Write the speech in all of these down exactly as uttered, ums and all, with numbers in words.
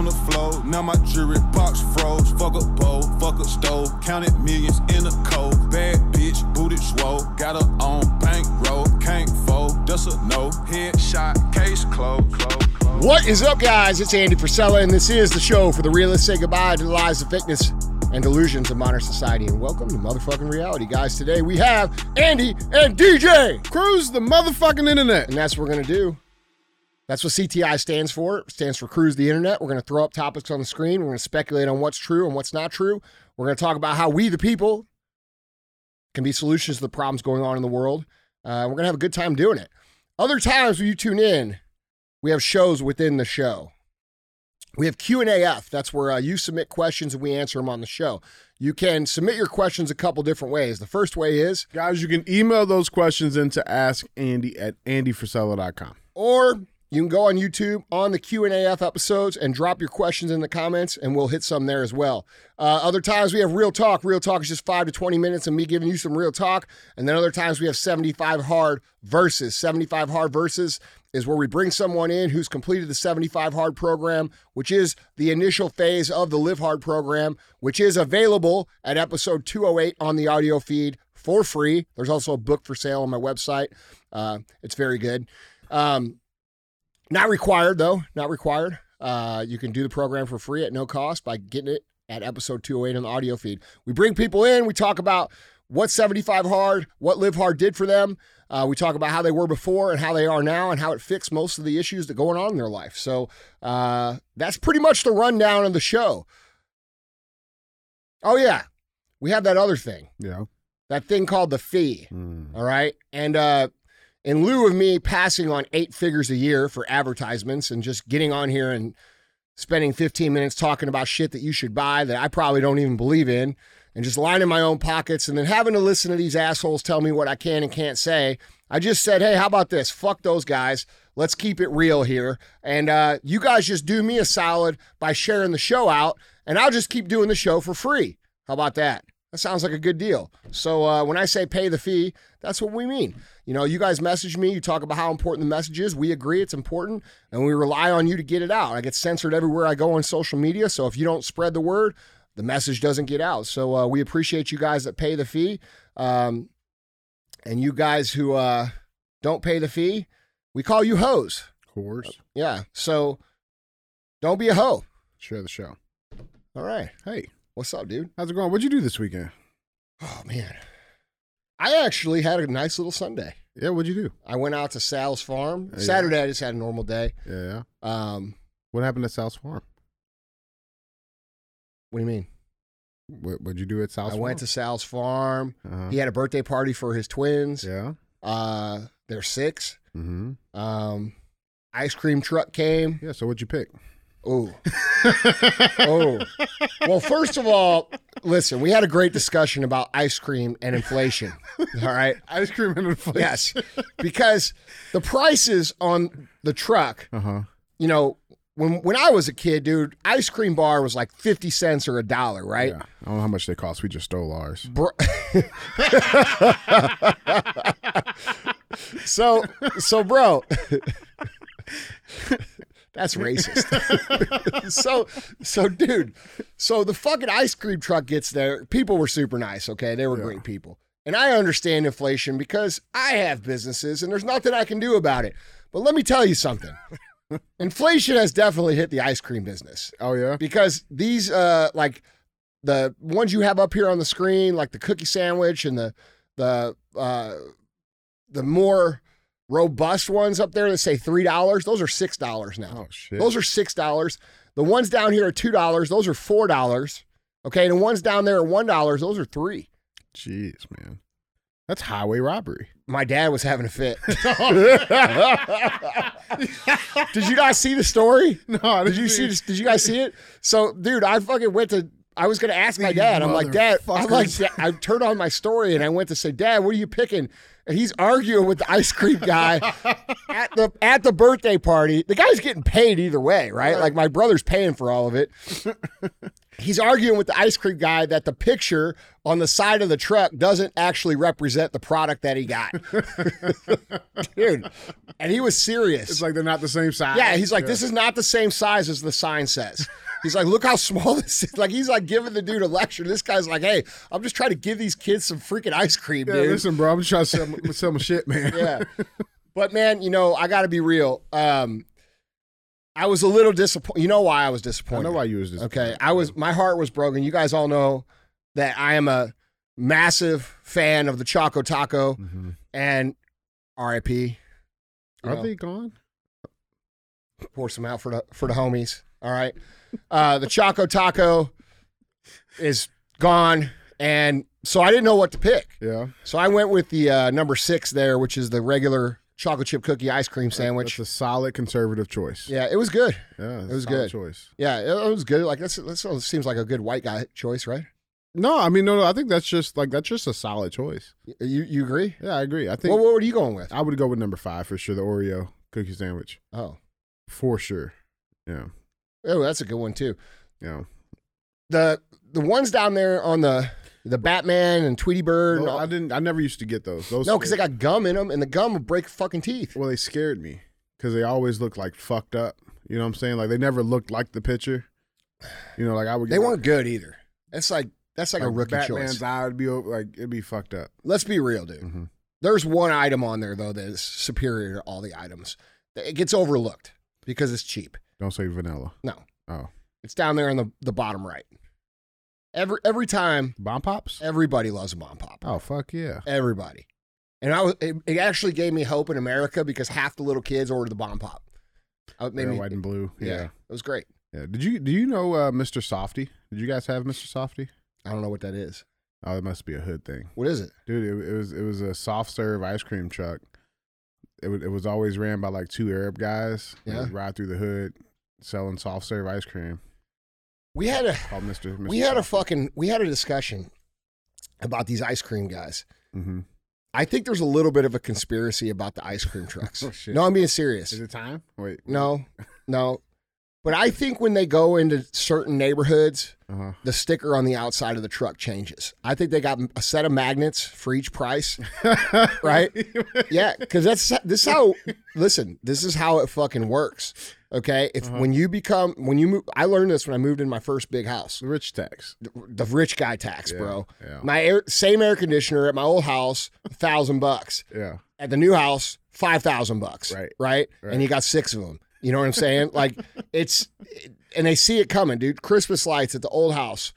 on the floor. Now my jewelry box froze. Fuck a bowl, fuck a stove. Counted millions in a cold. Bad bitch, booted swole. Got her on bankroll. Can't fold, does a no. Headshot, case closed. Close, close. What is up, guys? It's Andy Frisella, and this is the show for the realists. Say goodbye to the lies of fitness and delusions of modern society, and welcome to motherfucking reality, guys. Today we have Andy and D J Cruise the motherfucking internet, and that's what we're gonna do. That's what C T I stands for. It stands for Cruise the Internet. We're gonna throw up topics on the screen. We're gonna speculate on what's true and what's not true. We're gonna talk about how we, the people, can be solutions to the problems going on in the world. Uh, we're gonna have a good time doing it. Other times when you tune in, we have shows within the show. We have Q and A F. That's where uh, you submit questions and we answer them on the show. You can submit your questions a couple different ways. The first way is... Guys, you can email those questions in to askandy at andy frisella dot com. Or you can go on YouTube on the Q and A F episodes and drop your questions in the comments, and we'll hit some there as well. Uh, other times we have Real Talk. Real Talk is just five to twenty minutes of me giving you some real talk. And then other times we have seventy-five Hard Versus. seventy-five Hard Versus is where we bring someone in who's completed the seventy-five Hard program, which is the initial phase of the Live Hard program, which is available at episode two oh eight on the audio feed for free. There's also a book for sale on my website. Uh, it's very good. Um, not required, though. Not required. Uh, you can do the program for free at no cost by getting it at episode two oh eight on the audio feed. We bring people in. We talk about what seventy-five Hard, what Live Hard did for them. Uh, we talk about how they were before and how they are now and how it fixed most of the issues that are going on in their life. So uh, that's pretty much the rundown of the show. Oh, yeah. We have that other thing. Yeah. That thing called the fee. Mm. All right. And uh, in lieu of me passing on eight figures a year for advertisements and just getting on here and spending fifteen minutes talking about shit that you should buy that I probably don't even believe in, and just lining my own pockets, and then having to listen to these assholes tell me what I can and can't say, I just said, hey, how about this? Fuck those guys. Let's keep it real here. And uh, you guys just do me a solid by sharing the show out, and I'll just keep doing the show for free. How about that? That sounds like a good deal. So uh, when I say pay the fee, that's what we mean. You know, you guys message me. You talk about how important the message is. We agree it's important, and we rely on you to get it out. I get censored everywhere I go on social media, so if you don't spread the word, the message doesn't get out. So uh, we appreciate you guys that pay the fee. Um, and you guys who uh, don't pay the fee, we call you hoes. Whores. Uh, yeah. So don't be a hoe. Share the show. All right. Hey. What's up, dude? How's it going? What'd you do this weekend? Oh, man. I actually had a nice little Sunday. Yeah, what'd you do? I went out to Sal's Farm. Yeah. Saturday, I just had a normal day. Yeah. Um, what happened at Sal's Farm? What do you mean? What would you do at Sal's Farm? I went to Sal's Farm. Uh-huh. He had a birthday party for his twins. Yeah. Uh, they're six. Mm-hmm. Um, ice cream truck came. Yeah, so what'd you pick? Oh. oh. Well, first of all, listen, we had a great discussion about ice cream and inflation. All right? Ice cream and inflation. Yes. Because the prices on the truck, uh-huh. you know, When when I was a kid, dude, ice cream bar was like fifty cents or a dollar, right? Yeah. I don't know how much they cost. We just stole ours. Bro- so, so, bro, that's racist. so, so, dude, so the fucking ice cream truck gets there. People were super nice, okay? They were yeah. great people. And I understand inflation because I have businesses and there's nothing I can do about it. But let me tell you something. Inflation has definitely hit the ice cream business. Oh, yeah? Because these, uh, like, the ones you have up here on the screen, like the cookie sandwich and the the uh, the more robust ones up there that say three dollars, those are six dollars now. Oh, shit. Those are six dollars. The ones down here are two dollars. Those are four dollars. Okay, and the ones down there are one dollar. Those are three dollars. Jeez, man. That's highway robbery. My dad was having a fit. Did you guys see the story? No, I didn't. Did you see? Did you guys see it? So, dude, I fucking went to I was going to ask my dad. I'm like, Dad, I'm like, I turned on my story and I went to say, Dad, what are you picking? And he's arguing with the ice cream guy at the at the birthday party. The guy's getting paid either way, right? Like, my brother's paying for all of it. He's arguing with the ice cream guy that the picture on the side of the truck doesn't actually represent the product that he got. Dude. And he was serious. It's like they're not the same size. Yeah, he's like, yeah. This is not the same size as the sign says. He's like, look how small this is. Like, he's like giving the dude a lecture. This guy's like, hey, I'm just trying to give these kids some freaking ice cream, dude. Yeah, listen, bro, I'm just trying to sell my, sell my shit, man. Yeah. But, man, you know, I got to be real. Um, I was a little disappointed. You know why I was disappointed? I know why you was disappointed. Okay, I was. My heart was broken. You guys all know that I am a massive fan of the Choco Taco, mm-hmm. and R I P. Are know, they gone? Pour some out for the for the homies. All right, uh, the Choco Taco is gone, and so I didn't know what to pick. Yeah. So I went with the uh, number six there, which is the regular chocolate chip cookie ice cream sandwich. That's a solid conservative choice. Yeah, it was good. Yeah, it was solid good choice. Yeah, it, it was good. Like that's that seems like a good white guy choice, right? No, I mean no, no. I think that's just like that's just a solid choice. You you agree? Yeah, I agree. I think. Well, what were you going with? I would go with number five for sure. The Oreo cookie sandwich. Oh, for sure. Yeah. Oh, that's a good one too. Yeah, the the ones down there on the the Batman and Tweety Bird. No, I didn't. I never used to get those. Those no, because they got gum in them, and the gum would break fucking teeth. Well, they scared me because they always looked like fucked up. You know what I'm saying? Like they never looked like the picture. You know, like I would. Get they weren't like, good either. That's like that's like, like a rookie Batman's choice. Batman's eye would be like it'd be fucked up. Let's be real, dude. Mm-hmm. There's one item on there though that is superior to all the items. It gets overlooked because it's cheap. Don't say vanilla. No. Oh. It's down there on the, the bottom right. Every every time. Bomb Pops? Everybody loves a Bomb Pop. Oh, fuck yeah. Everybody. And I was, it, it actually gave me hope in America because half the little kids ordered the Bomb Pop. Red, white, and blue. Yeah. yeah. It was great. Yeah. Did you do you know uh, Mister Softy? Did you guys have Mister Softy? I don't know what that is. Oh, it must be a hood thing. What is it? Dude, it, it was it was a soft serve ice cream truck. It, it was always ran by like two Arab guys. Yeah. Ride through the hood. Selling soft serve ice cream. We had a oh, Mister Mister we had a fucking we had a discussion about these ice cream guys. Mm-hmm. I think there's a little bit of a conspiracy about the ice cream trucks. Oh, shit. No, I'm being serious. Is it time? Wait. No, no. But I think when they go into certain neighborhoods, uh-huh. the sticker on the outside of the truck changes. I think they got a set of magnets for each price, right? Yeah, because that's this is how. Listen, this is how it fucking works. Okay, if uh-huh. when you become when you move, I learned this when I moved in my first big house. The rich tax, the, the rich guy tax, yeah, bro. Yeah. My air, same air conditioner at my old house, a thousand bucks. Yeah. At the new house, five thousand bucks. Right. Right. And you got six of them. You know what I'm saying? Like it's, and they see it coming, dude. Christmas lights at the old house,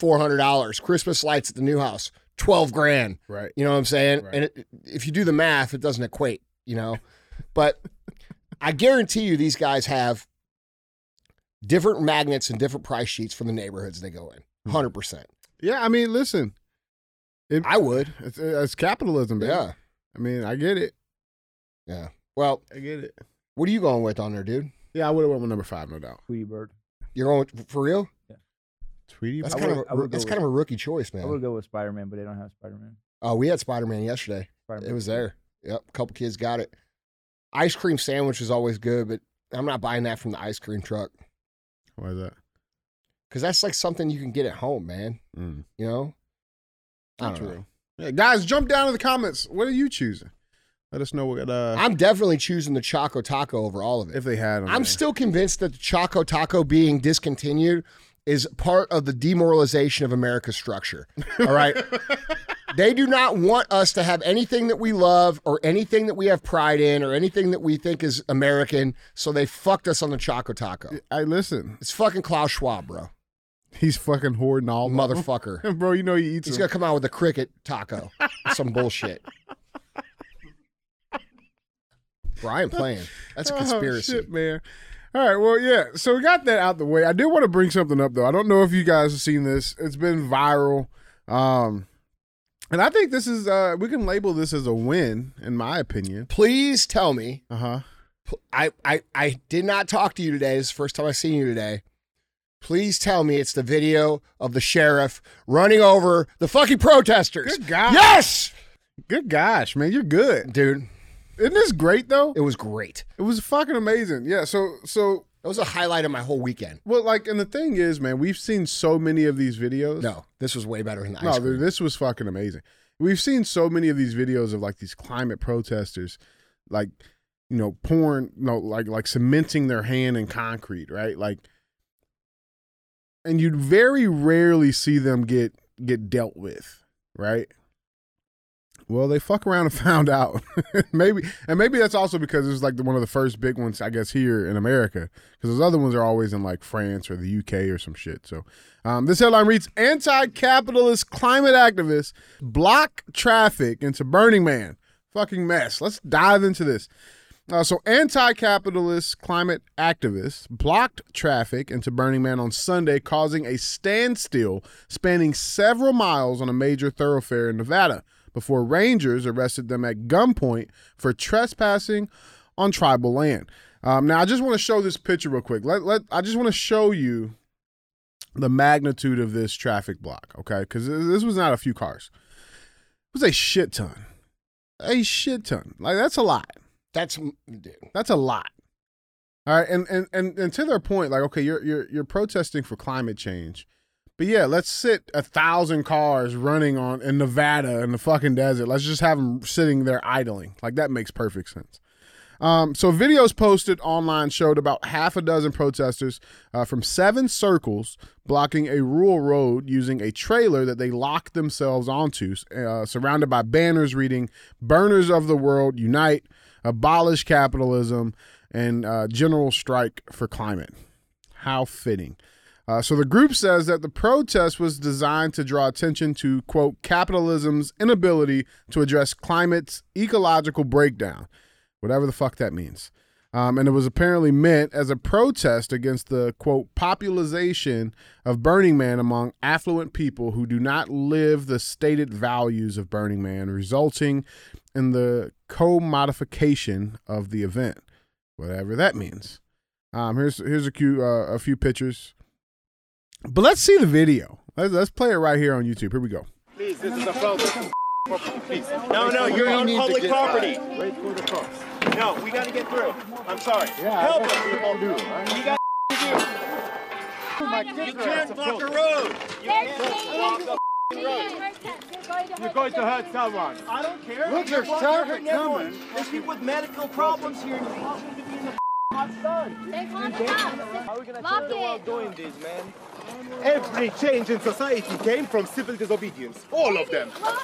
four hundred dollars. Christmas lights at the new house, twelve grand. Right. You know what I'm saying? Right. And it, if you do the math, it doesn't equate. You know, but I guarantee you, these guys have different magnets and different price sheets for the neighborhoods they go in. one hundred percent. Yeah, I mean, listen, it, I would. It's, it's capitalism, baby. Yeah. I mean, I get it. Yeah. Well, I get it. What are you going with on there, dude? Yeah, I would have went with number five, no doubt. Tweety Bird. You're going with, for real? Yeah. Tweety Bird. That's, kind of, a, that's with, kind of a rookie choice, man. I would go with Spider-Man, but they don't have Spider-Man. Oh, we had Spider-Man yesterday. Spider-Man. It was there. Yep, a couple kids got it. Ice cream sandwich is always good, but I'm not buying that from the ice cream truck. Why is that? Because that's like something you can get at home, man. Mm. You know? I don't know. Yeah, guys, jump down in the comments. What are you choosing? Let us know. What. Uh, I'm definitely choosing the Choco Taco over all of it. If they had them. I'm there. Still convinced that the Choco Taco being discontinued is part of the demoralization of America's structure. All right? They do not want us to have anything that we love or anything that we have pride in or anything that we think is American, so they fucked us on the Choco Taco. I listen. It's fucking Klaus Schwab, bro. He's fucking hoarding all motherfucker. Them. Bro, you know he eats He's going to come out with a cricket taco. Some bullshit. Bro, I am playing. That's a conspiracy. Oh, shit, man. All right, well, yeah. So we got that out the way. I did want to bring something up, though. I don't know if you guys have seen this. It's been viral. Um... And I think this is, uh, we can label this as a win, in my opinion. Please tell me. Uh-huh. I, I, I did not talk to you today. This is the first time I've seen you today. Please tell me it's the video of the sheriff running over the fucking protesters. Good gosh. Yes! Good gosh, man. You're good. Dude. Isn't this great, though? It was great. It was fucking amazing. Yeah, so... so that was a highlight of my whole weekend. Well, like, and the thing is, man, we've seen so many of these videos. No, this was way better than the ice cream. No, dude, this was fucking amazing. We've seen so many of these videos of, like, these climate protesters, like, you know, pouring, you know, like, like cementing their hand in concrete, right? Like... And you very rarely see them get get dealt with, right? Well, they fuck around and found out. maybe and maybe that's also because it was like the, one of the first big ones, I guess, here in America. Because those other ones are always in like France or the U K or some shit. So um, this headline reads: Anti-capitalist climate activists block traffic into Burning Man. Fucking mess. Let's dive into this. Uh, so anti-capitalist climate activists blocked traffic into Burning Man on Sunday, causing a standstill spanning several miles on a major thoroughfare in Nevada before rangers arrested them at gunpoint for trespassing on tribal land. Um, now, I just want to show this picture real quick. Let, let I just want to show you the magnitude of this traffic block, okay? Because this was not a few cars. It was a shit ton. A shit ton. Like, that's a lot. That's that's a lot. All right, and, and and and to their point, like, okay, you're you're you're protesting for climate change, but yeah, let's sit a thousand cars running on in Nevada in the fucking desert. Let's just have them sitting there idling. Like, that makes perfect sense. Um, so videos posted online showed about half a dozen protesters uh, from Seven Circles blocking a rural road using a trailer that they locked themselves onto, uh, surrounded by banners reading "Burners of the World Unite," "Abolish capitalism," and uh, "General Strike for Climate." How fitting. Uh, so the group says that the protest was designed to draw attention to, quote, capitalism's inability to address climate's ecological breakdown, whatever the fuck that means. Um, and it was apparently meant as a protest against the, quote, popularization of Burning Man among affluent people who do not live the stated values of Burning Man, resulting in the co-modification of the event, whatever that means. Um, here's here's a few, uh, a few pictures. But let's see the video. Let's, let's play it right here on YouTube. Here we go. Please, this is a problem. Please. No, no, you're on public property. Wait for the cross. No, we got to get through. I'm sorry. Yeah, help us. We won't do it. We got to do. You can't block the road. You can't block the road. You're going to hurt someone. I don't care. Look, there's traffic coming. There's people with medical problems here. You want them to be in the hot sun. They can't stop. How are we going to change the world doing this, man? Every change in society came from civil disobedience. All of them. Oh!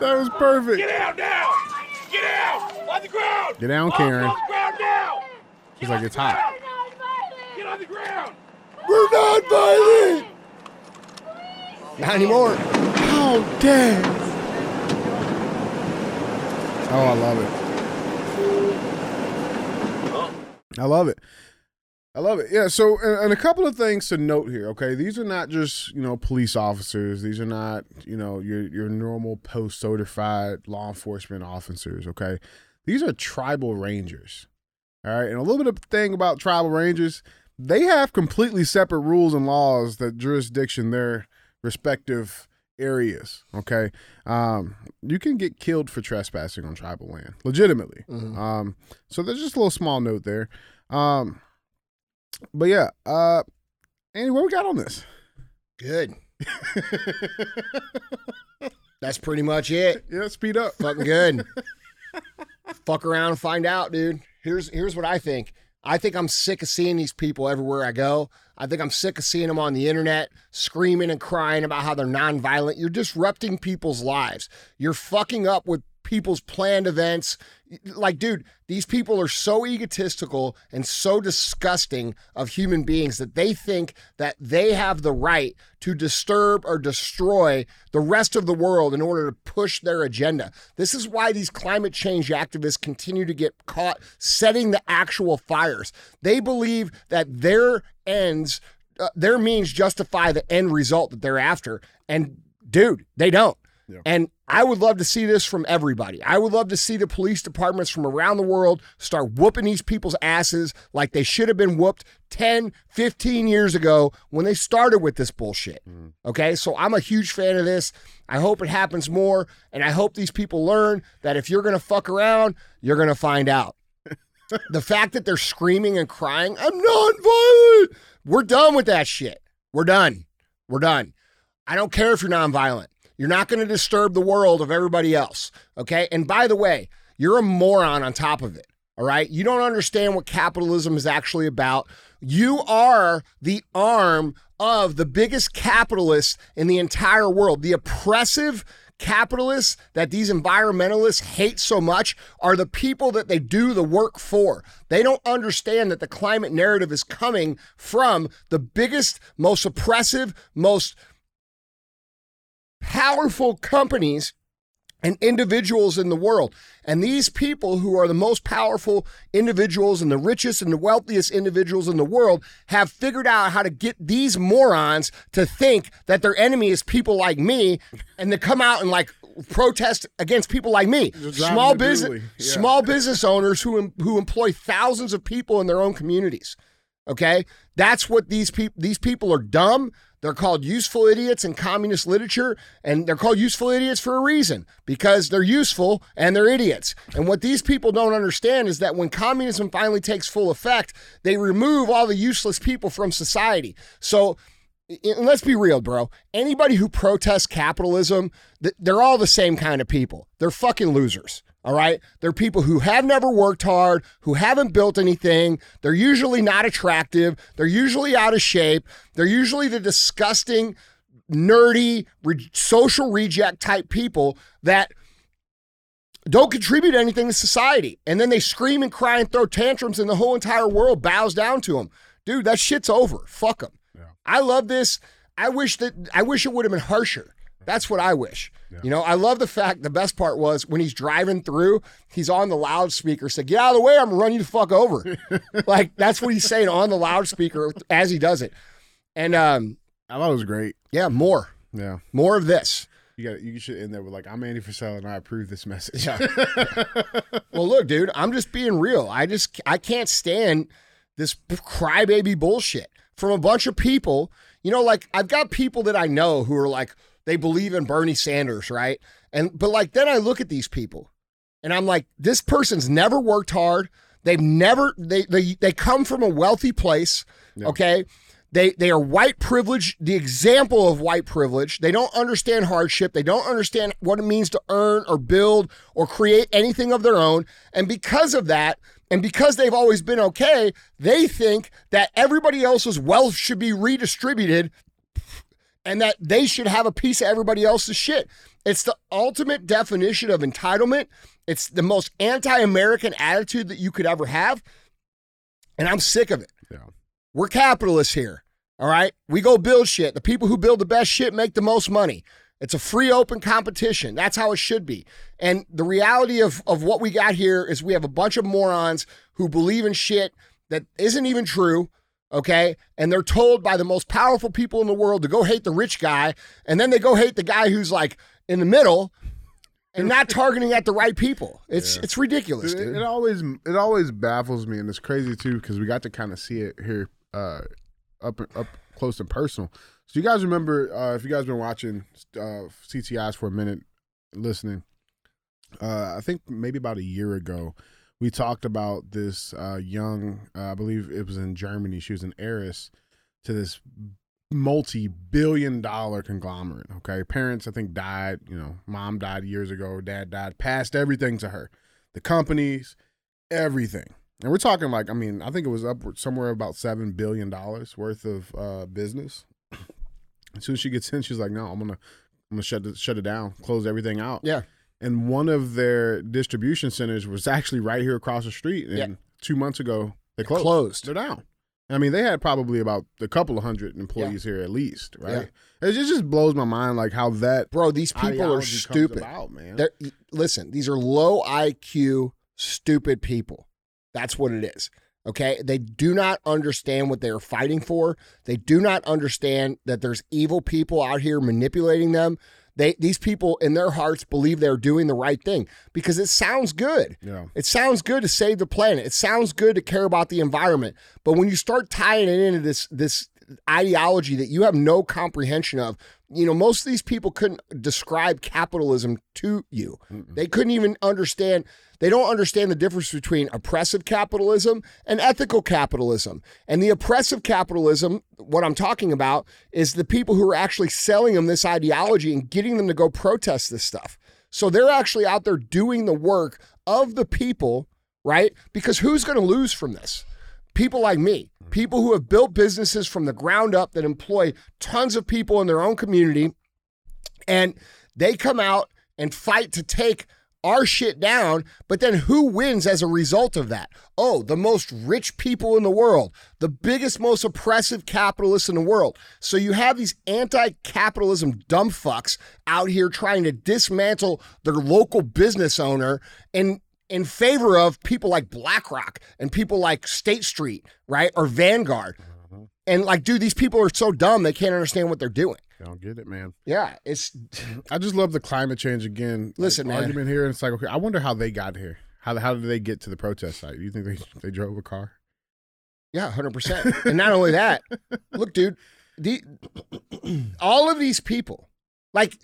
That was perfect. Get out now! Get out! On the ground! Get down, Karen. On the ground now! She's like, it's hot. Get on the ground! We're not violent! Not anymore. Oh, damn. Oh, I love it. I love it. I love it. Yeah, so, and a couple of things to note here, okay? These are not just, you know, police officers. These are not, you know, your your normal post-certified law enforcement officers, okay? These are tribal rangers, all right? And a little bit of thing about tribal rangers, they have completely separate rules and laws that jurisdiction their respective areas, okay? Um, you can get killed for trespassing on tribal land, legitimately. Mm-hmm. Um, so there's just a little small note there. Um But yeah, uh, Andy, what we got on this? Good. That's pretty much it. Yeah, speed up. Fucking good. Fuck around and find out, dude. Here's here's what I think. I think I'm sick of seeing these people everywhere I go. I think I'm sick of seeing them on the internet screaming and crying about how they're nonviolent. You're disrupting people's lives. You're fucking up with people's planned events. Like, dude, these people are so egotistical and so disgusting of human beings that they think that they have the right to disturb or destroy the rest of the world in order to push their agenda. This is why these climate change activists continue to get caught setting the actual fires. They believe that their ends, uh, their means justify the end result that they're after. And dude, they don't. Yeah. And I would love to see this from everybody. I would love to see the police departments from around the world start whooping these people's asses like they should have been whooped ten, fifteen years ago when they started with this bullshit. Mm. Okay, so I'm a huge fan of this. I hope it happens more, and I hope these people learn that if you're going to fuck around, you're going to find out. The fact that they're screaming and crying, I'm nonviolent. We're done with that shit. We're done. We're done. I don't care if you're nonviolent. You're not going to disturb the world of everybody else, okay? And by the way, you're a moron on top of it, all right? You don't understand what capitalism is actually about. You are the arm of the biggest capitalists in the entire world. The oppressive capitalists that these environmentalists hate so much are the people that they do the work for. They don't understand that the climate narrative is coming from the biggest, most oppressive, most powerful companies and individuals in the world. And these people who are the most powerful individuals and the richest and the wealthiest individuals in the world have figured out how to get these morons to think that their enemy is people like me, and to come out and like protest against people like me. Small business, yeah. small business owners who who employ thousands of people in their own communities. Okay? That's what these people these people are dumb. They're called useful idiots in communist literature, and they're called useful idiots for a reason, because they're useful and they're idiots. And what these people don't understand is that when communism finally takes full effect, they remove all the useless people from society. So let's be real, bro. Anybody who protests capitalism, they're all the same kind of people. They're fucking losers. All right. They're people who have never worked hard, who haven't built anything. They're usually not attractive. They're usually out of shape. They're usually the disgusting, nerdy, re- social reject type people that don't contribute anything to society. And then they scream and cry and throw tantrums, and the whole entire world bows down to them. Dude, that shit's over. Fuck them. Yeah. I love this. I wish that I wish it would have been harsher. That's what I wish. Yeah. You know, I love the fact, the best part was when he's driving through, he's on the loudspeaker, said, get out of the way, I'm gonna run you the fuck over. Like, that's what he's saying on the loudspeaker as he does it. And um, I thought it was great. Yeah, more. Yeah. More of this. You got. You should end there with like, I'm Andy Frisella and I approve this message. Yeah. Well, look, dude, I'm just being real. I just, I can't stand this crybaby bullshit from a bunch of people. You know, like, I've got people that I know who are like, they believe in Bernie Sanders, right? And but like then I look at these people and I'm like, this person's never worked hard. They've never they they, they come from a wealthy place, yeah. Okay? They they are white privilege, the example of white privilege. They don't understand hardship. They don't understand what it means to earn or build or create anything of their own. And because of that, and because they've always been okay, they think that everybody else's wealth should be redistributed, and that they should have a piece of everybody else's shit. It's the ultimate definition of entitlement. It's the most anti-American attitude that you could ever have. And I'm sick of it. Yeah. We're capitalists here. All right. We go build shit. The people who build the best shit make the most money. It's a free, open competition. That's how it should be. And the reality of, of what we got here is we have a bunch of morons who believe in shit that isn't even true. Okay, and they're told by the most powerful people in the world to go hate the rich guy, and then they go hate the guy who's like in the middle, and not targeting at the right people. It's yeah. it's ridiculous, dude. It, it always it always baffles me, and it's crazy too because we got to kind of see it here, uh, up up close and personal. So you guys remember, uh, if you guys been watching uh, C T Is for a minute, listening, uh, I think maybe about a year ago. We talked about this uh, young, uh, I believe it was in Germany. She was an heiress to this multi-billion dollar conglomerate, okay? Parents, I think, died. You know, mom died years ago. Dad died. Passed everything to her. The companies, everything. And we're talking like, I mean, I think it was upward somewhere about seven billion dollars worth of uh, business. As soon as she gets in, she's like, no, I'm going to I'm gonna shut it, shut it down, close everything out. Yeah. And one of their distribution centers was actually right here across the street. And yeah. two months ago, they closed. closed. They're down. I mean, they had probably about a couple of hundred employees yeah. here at least, right? Yeah. It just, just blows my mind like how that Bro, these people are stupid. About, man. They're, listen, these are low I Q, stupid people. That's what it is. Okay, they do not understand what they're fighting for. They do not understand that there's evil people out here manipulating them. They, these people in their hearts believe they're doing the right thing because it sounds good. Yeah. It sounds good to save the planet. It sounds good to care about the environment. But when you start tying it into this this ideology that you have no comprehension of, you know, most of these people couldn't describe capitalism to you. Mm-mm. They couldn't even understand. They don't understand the difference between oppressive capitalism and ethical capitalism. And the oppressive capitalism, what I'm talking about, is the people who are actually selling them this ideology and getting them to go protest this stuff. So they're actually out there doing the work of the people, right? Because who's going to lose from this? People like me, people who have built businesses from the ground up that employ tons of people in their own community, and they come out and fight to take our shit down, but then who wins as a result of that? Oh, the most rich people in the world, the biggest, most oppressive capitalists in the world. So you have these anti-capitalism dumb fucks out here trying to dismantle their local business owner and in favor of people like BlackRock and people like State Street, right? Or Vanguard. Mm-hmm. And like, dude, these people are so dumb, they can't understand what they're doing. I don't get it, man. Yeah, it's... I just love the climate change again. Listen, like, man. Argument here, and it's like, okay, I wonder how they got here. How how did they get to the protest site? Do you think they, they drove a car? Yeah, one hundred percent. And not only that, look, dude, the, all of these people, like...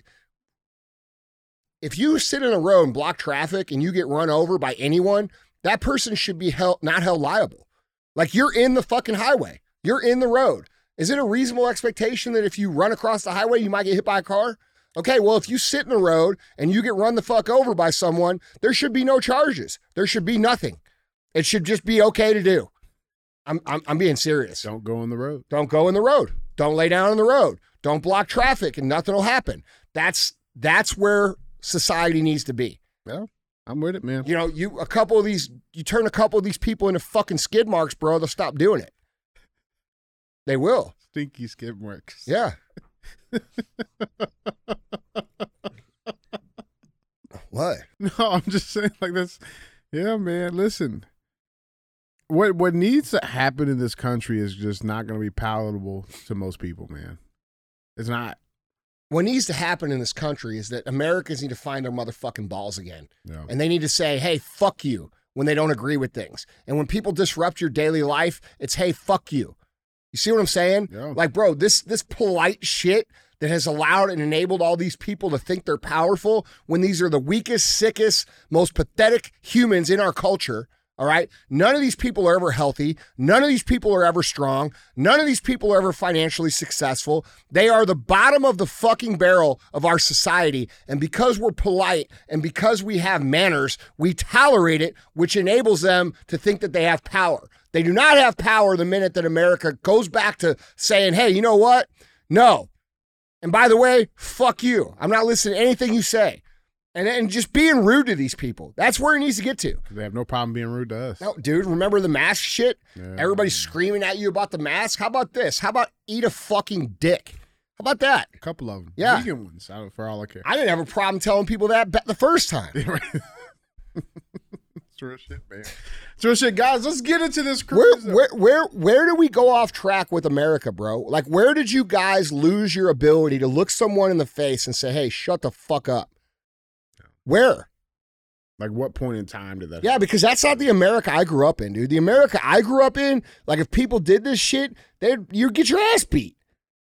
If you sit in a row and block traffic and you get run over by anyone, that person should be held, not held liable. Like, you're in the fucking highway. You're in the road. Is it a reasonable expectation that if you run across the highway, you might get hit by a car? Okay, well, if you sit in the road and you get run the fuck over by someone, there should be no charges. There should be nothing. It should just be okay to do. I'm I'm, I'm being serious. Don't go on the road. Don't go in the road. Don't lay down on the road. Don't block traffic and nothing will happen. That's that's where... society needs to be. Well, I'm with it, man. You know, you a couple of these, you turn a couple of these people into fucking skid marks, bro. They'll stop doing it. They will. Stinky skid marks. Yeah. What? No, I'm just saying, like, that's, yeah, man. Listen, what what needs to happen in this country is just not going to be palatable to most people, man. It's not. What needs to happen in this country is that Americans need to find their motherfucking balls again. Yeah. And they need to say, hey, fuck you, when they don't agree with things. And when people disrupt your daily life, it's, hey, fuck you. You see what I'm saying? Yeah. Like, bro, this this polite shit that has allowed and enabled all these people to think they're powerful when these are the weakest, sickest, most pathetic humans in our culture. All right. None of these people are ever healthy. None of these people are ever strong. None of these people are ever financially successful. They are the bottom of the fucking barrel of our society. And because we're polite and because we have manners, we tolerate it, which enables them to think that they have power. They do not have power the minute that America goes back to saying, hey, you know what? No. And by the way, fuck you. I'm not listening to anything you say. And and just being rude to these people. That's where it needs to get to. They have no problem being rude to us. No, dude, remember the mask shit? Yeah. Everybody's screaming at you about the mask. How about this? How about eat a fucking dick? How about that? A couple of them. Yeah. Vegan ones, I don't, for all I care. I didn't have a problem telling people that the first time. It's real shit, man. It's real shit. Guys, let's get into this cruise. Where, where, where, where do we go off track with America, bro? Like, where did you guys lose your ability to look someone in the face and say, hey, shut the fuck up? Where? Like, what point in time did that happen? Yeah, because that's not the America I grew up in, dude. The America I grew up in, like, if people did this shit, they'd, you'd get your ass beat.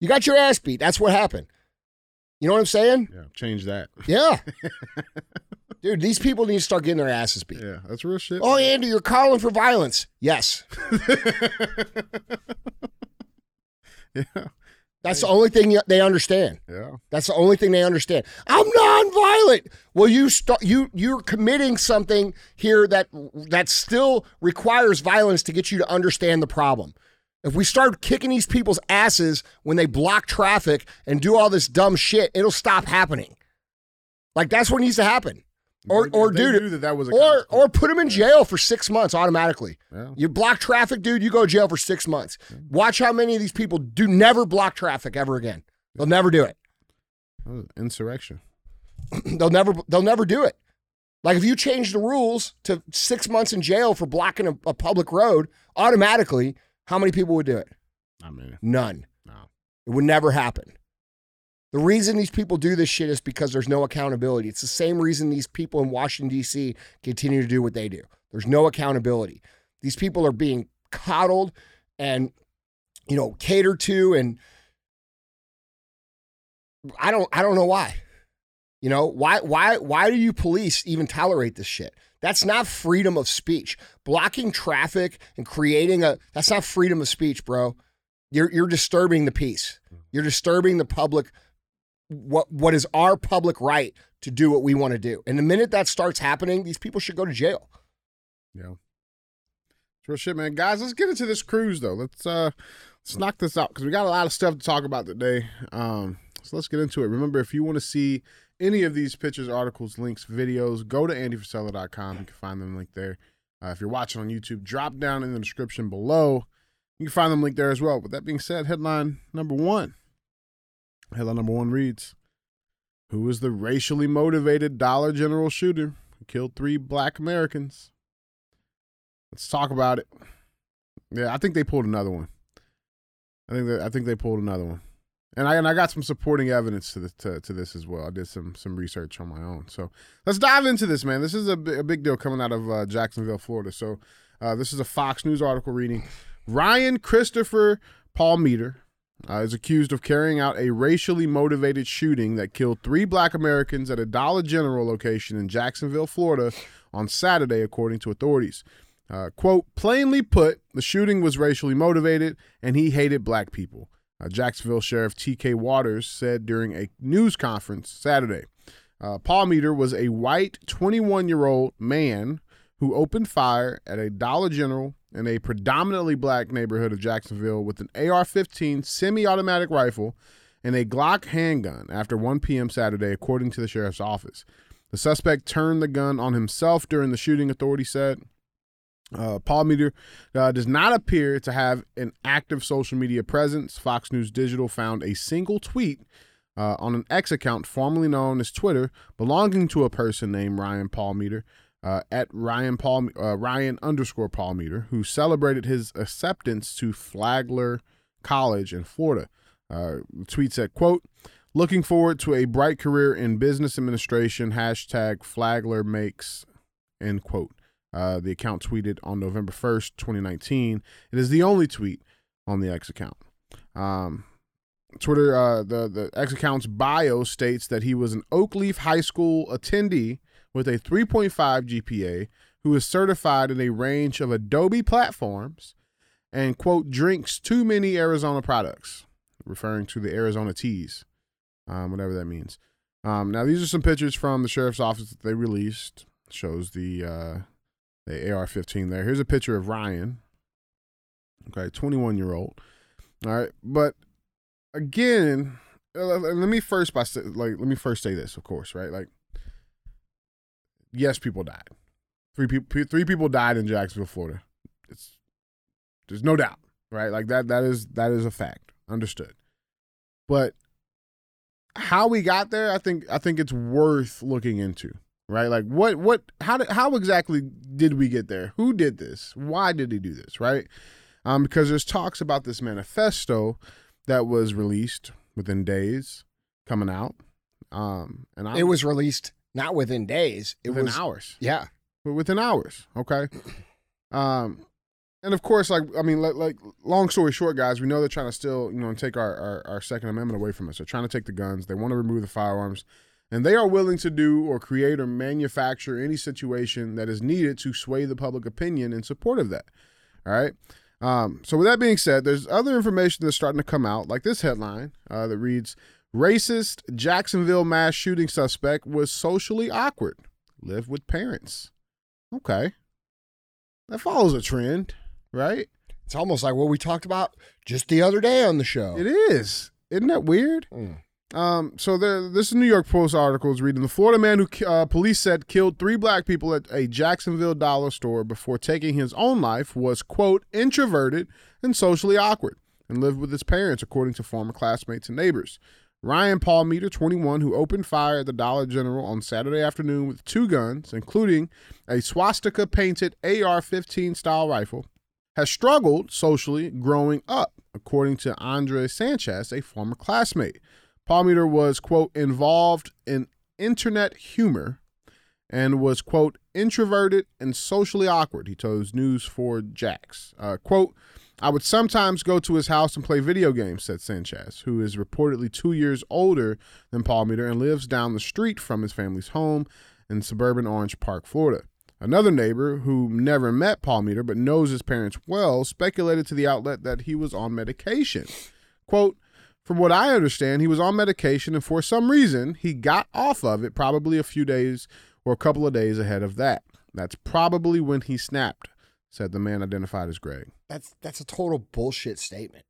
You got your ass beat. That's what happened. You know what I'm saying? Yeah, change that. Yeah. Dude, these people need to start getting their asses beat. Yeah, that's real shit. Oh, Andy, you're calling for violence. Yes. Yeah. That's the only thing they understand. Yeah. That's the only thing they understand. I'm nonviolent. Well, you st- you you're committing something here that that still requires violence to get you to understand the problem. If we start kicking these people's asses when they block traffic and do all this dumb shit, it'll stop happening. Like, that's what needs to happen. Or or dude, that that was a or or put them in jail for six months automatically. Yeah. You block traffic, dude, you go to jail for six months. Watch how many of these people do never block traffic ever again. They'll never do it. Insurrection. they'll never they'll never do it. Like, if you change the rules to six months in jail for blocking a, a public road automatically, how many people would do it? I mean, none. No. It would never happen. The reason these people do this shit is because there's no accountability. It's the same reason these people in Washington, D C continue to do what they do. There's no accountability. These people are being coddled and, you know, catered to, and I don't I don't know why. You know, why why why do you police even tolerate this shit? That's not freedom of speech. Blocking traffic and creating a that's not freedom of speech, bro. You're you're disturbing the peace. You're disturbing the public, what what is our public right to do what we want to do. And the minute that starts happening, these people should go to jail. Yeah. Real shit, man. Guys, let's get into this cruise, though. Let's uh, let's knock this out, because we got a lot of stuff to talk about today. Um, so let's get into it. Remember, if you want to see any of these pictures, articles, links, videos, go to andy frisella dot com. You can find them linked there. Uh, if you're watching on YouTube, drop down in the description below. You can find them linked there as well. With that being said, headline number one. Headline number one reads, "Who is the racially motivated Dollar General shooter who killed three black Americans?" Let's talk about it. Yeah, I think they pulled another one. I think that I think they pulled another one, and I and I got some supporting evidence to the, to, to this as well. I did some some research on my own. So let's dive into this, man. This is a, a big deal coming out of uh, Jacksonville, Florida. So uh, this is a Fox News article reading: Ryan Christopher Palmeter uh, is accused of carrying out a racially motivated shooting that killed three black Americans at a Dollar General location in Jacksonville, Florida, on Saturday, according to authorities. Uh, quote, "Plainly put, the shooting was racially motivated and he hated black people," uh, Jacksonville Sheriff T K Waters said during a news conference Saturday. Uh, Palmeter was a white twenty-one-year-old man who opened fire at a Dollar General in a predominantly black neighborhood of Jacksonville with an A R fifteen semi-automatic rifle and a Glock handgun after one p.m. Saturday, according to the sheriff's office. The suspect turned the gun on himself during the shooting, authorities said. Uh, Palmeter uh, does not appear to have an active social media presence. Fox News Digital found a single tweet uh, on an X account, formerly known as Twitter, belonging to a person named Ryan Palmeter, uh, at Ryan Palm uh, Ryan underscore Palmeter, who celebrated his acceptance to Flagler College in Florida. Uh, the tweet said, quote, "Looking forward to a bright career in business administration, hashtag Flagler makes," end quote. Uh, the account tweeted on November first, twenty nineteen. It is the only tweet on the X account. Um, Twitter, uh, the, the X account's bio states that he was an Oakleaf High School attendee with a three point five G P A who is certified in a range of Adobe platforms and, quote, "drinks too many Arizona products," referring to the Arizona teas, um, whatever that means. Um, now, these are some pictures from the sheriff's office that they released. It shows the... Uh, The A R fifteen there. Here's a picture of Ryan. Okay, twenty-one-year-old. All right, but again, let me first by say, like let me first say this, of course, right? Like, yes, people died. Three people, three people died in Jacksonville, Florida. It's there's no doubt, right? Like that, that is that is a fact, understood. But how we got there, I think, I think it's worth looking into. Right? Like what, what, how did, how exactly did we get there? Who did this? Why did he do this? Right? Um, because there's talks about this manifesto that was released within days coming out. Um, and I, it was released not within days, it within was hours. Yeah. But within hours. Okay. Um, and of course, like, I mean, like, like long story short, guys, we know they're trying to still, you know, take our, our, our Second Amendment away from us. They're trying to take the guns. They want to remove the firearms. And they are willing to do or create or manufacture any situation that is needed to sway the public opinion in support of that. All right. Um, so with that being said, there's other information that's starting to come out, like this headline uh, that reads, "Racist Jacksonville mass shooting suspect was socially awkward, lived with parents." Okay. That follows a trend, right? It's almost like what we talked about just the other day on the show. It is. Isn't that weird? Mm. Um, so there, this is New York Post articles reading, "The Florida man who uh, police said killed three black people at a Jacksonville dollar store before taking his own life was, quote, "introverted and socially awkward and lived with his parents," according to former classmates and neighbors. Ryan Palmeter, twenty-one, who opened fire at the Dollar General on Saturday afternoon with two guns, including a swastika-painted A R fifteen-style rifle, has struggled socially growing up, according to Andre Sanchez, a former classmate. Palmeter was, quote, involved in internet humor and was, quote, introverted and socially awkward, he told News four Jax. Uh, quote, I would sometimes go to his house and play video games, said Sanchez, who is reportedly two years older than Palmeter and lives down the street from his family's home in suburban Orange Park, Florida. Another neighbor, who never met Palmeter but knows his parents well, speculated to the outlet that he was on medication. Quote, from what I understand, he was on medication and for some reason he got off of it probably a few days or a couple of days ahead of that. That's probably when he snapped, said the man identified as Greg. That's that's a total bullshit statement.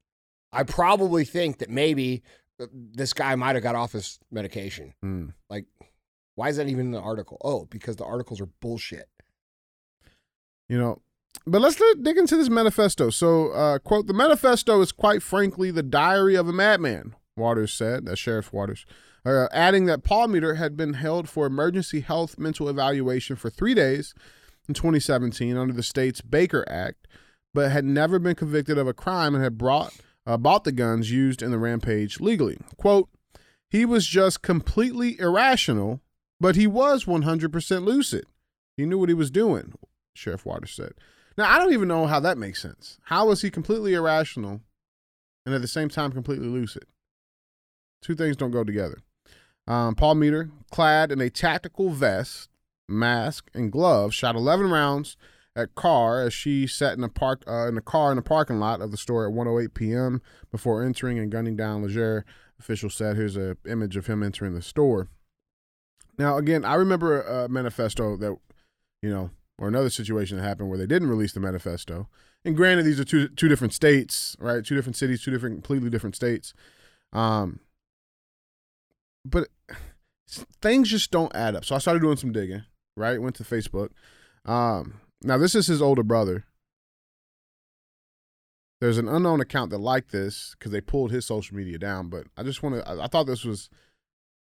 I probably think that maybe this guy might have got off his medication. Mm. Like, why is that even in the article? Oh, because the articles are bullshit. You know, but let's dig into this manifesto. So, uh, quote, the manifesto is quite frankly the diary of a madman, Waters said, that's Sheriff Waters, uh, adding that Palmeter had been held for emergency health mental evaluation for three days in twenty seventeen under the state's Baker Act, but had never been convicted of a crime and had brought uh, bought the guns used in the rampage legally. Quote, he was just completely irrational, but he was one hundred percent lucid. He knew what he was doing, Sheriff Waters said. Now, I don't even know how that makes sense. How is he completely irrational and at the same time completely lucid? Two things don't go together. Um, Palmeter, clad in a tactical vest, mask, and gloves, shot eleven rounds at Carr as she sat in a park uh, in a car in the parking lot of the store at one oh eight p.m. before entering and gunning down Legere, officials said. Here's an image of him entering the store. Now, again, I remember a manifesto that, you know, or another situation that happened where they didn't release the manifesto. And granted, these are two two different states, right? Two different cities, two different, completely different states. Um, but things just don't add up. So I started doing some digging, right? Went to Facebook. Um, now, this is his older brother. There's an unknown account that liked this because they pulled his social media down. But I just want to, I, I thought this was...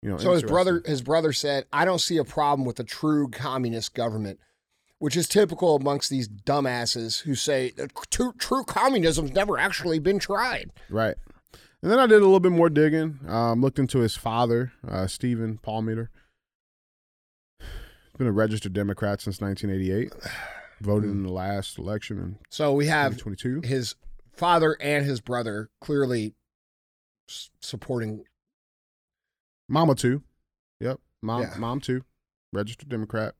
You know, so his brother, his brother said, I don't see a problem with a true communist government, which is typical amongst these dumbasses who say true, true communism's never actually been tried. Right. And then I did a little bit more digging, um, looked into his father, uh, Stephen Palmeter. He's been a registered Democrat since nineteen eighty-eight, voted in the last election in So we have his father and his brother clearly s- supporting Mama too. Yep. Mom yeah. mom too. Registered Democrat.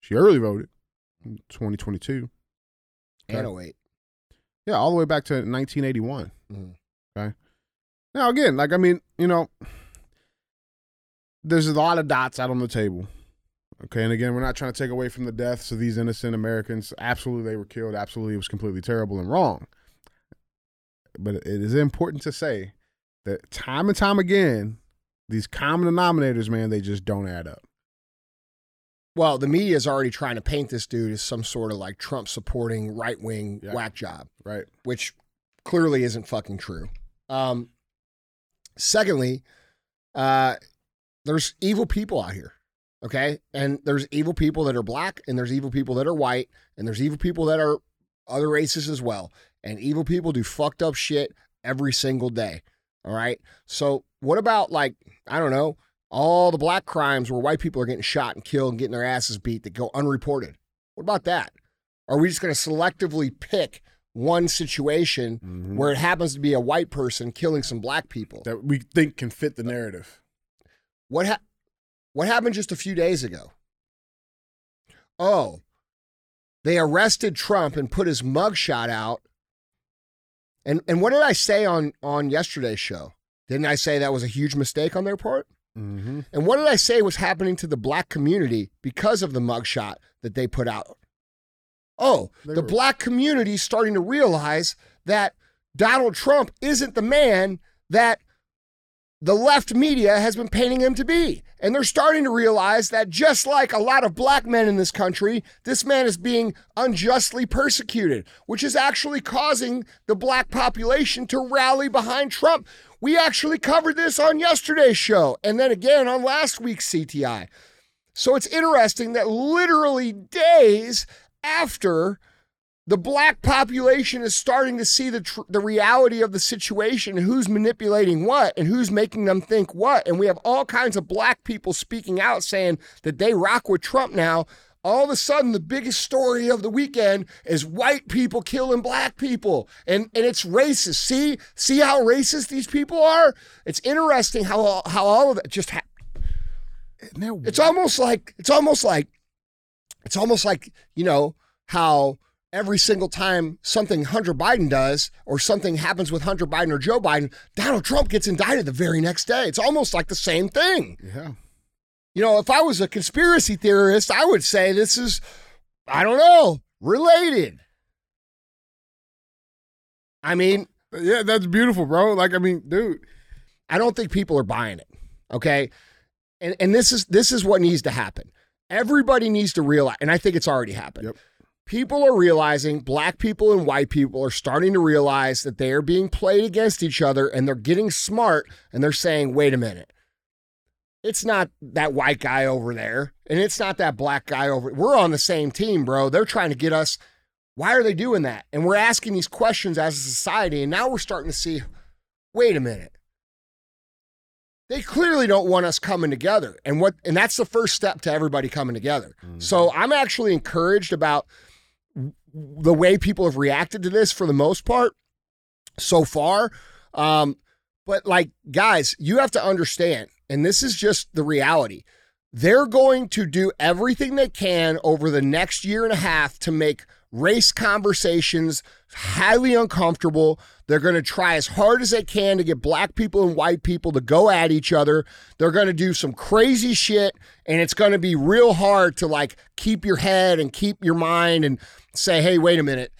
She early voted in twenty twenty-two. Okay. And oh eight. Yeah, all the way back to nineteen eighty-one. Mm. Okay. Now again, like I mean, you know, there's a lot of dots out on the table. Okay, and again, we're not trying to take away from the deaths of these innocent Americans. Absolutely they were killed. Absolutely it was completely terrible and wrong. But it is important to say that time and time again, these common denominators, man, they just don't add up. Well, the media is already trying to paint this dude as some sort of like Trump supporting right wing yeah. whack job, right? Which clearly isn't fucking true. Um, secondly, uh, there's evil people out here, okay? And there's evil people that are black, and there's evil people that are white, and there's evil people that are other races as well. And evil people do fucked up shit every single day. All right. So what about like, I don't know, all the black crimes where white people are getting shot and killed and getting their asses beat that go unreported? What about that? Are we just going to selectively pick one situation mm-hmm. where it happens to be a white person killing some black people that we think can fit the narrative? What ha- what happened just a few days ago? Oh, they arrested Trump and put his mugshot out. And and what did I say on, on yesterday's show? Didn't I say that was a huge mistake on their part? Mm-hmm. And what did I say was happening to the black community because of the mugshot that they put out? Oh, they the were... black community is starting to realize that Donald Trump isn't the man that the left media has been painting him to be. And they're starting to realize that just like a lot of black men in this country, this man is being unjustly persecuted, which is actually causing the black population to rally behind Trump. We actually covered this on yesterday's show and then again on last week's C T I. So it's interesting that literally days after The black population is starting to see the tr- the reality of the situation, who's manipulating what and who's making them think what. And we have all kinds of black people speaking out saying that they rock with Trump now. All of a sudden, the biggest story of the weekend is white people killing black people. And and it's racist. See? See how racist these people are? It's interesting how how all of that just happened. It's almost like, it's almost like, it's almost like, you know, how every single time something Hunter Biden does or something happens with Hunter Biden or Joe Biden, Donald Trump gets indicted the very next day. It's almost like the same thing. Yeah. You know, if I was a conspiracy theorist, I would say this is, I don't know, related. I mean. Yeah, that's beautiful, bro. Like, I mean, dude. I don't think people are buying it, okay? And and this is this is what needs to happen. Everybody needs to realize, and I think it's already happened. Yep. People are realizing, black people and white people are starting to realize that they are being played against each other, and they're getting smart, and they're saying, wait a minute. It's not that white guy over there, and it's not that black guy over. We're on the same team, bro. They're trying to get us. Why are they doing that? And we're asking these questions as a society, and now we're starting to see, wait a minute. They clearly don't want us coming together. And what? And that's the first step to everybody coming together. Mm-hmm. So I'm actually encouraged about the way people have reacted to this for the most part so far. Um, but like, guys, you have to understand, and this is just the reality. They're going to do everything they can over the next year and a half to make race conversations highly uncomfortable. They're going to try as hard as they can to get black people and white people to go at each other. They're going to do some crazy shit, and it's going to be real hard to like keep your head and keep your mind and say, hey, wait a minute.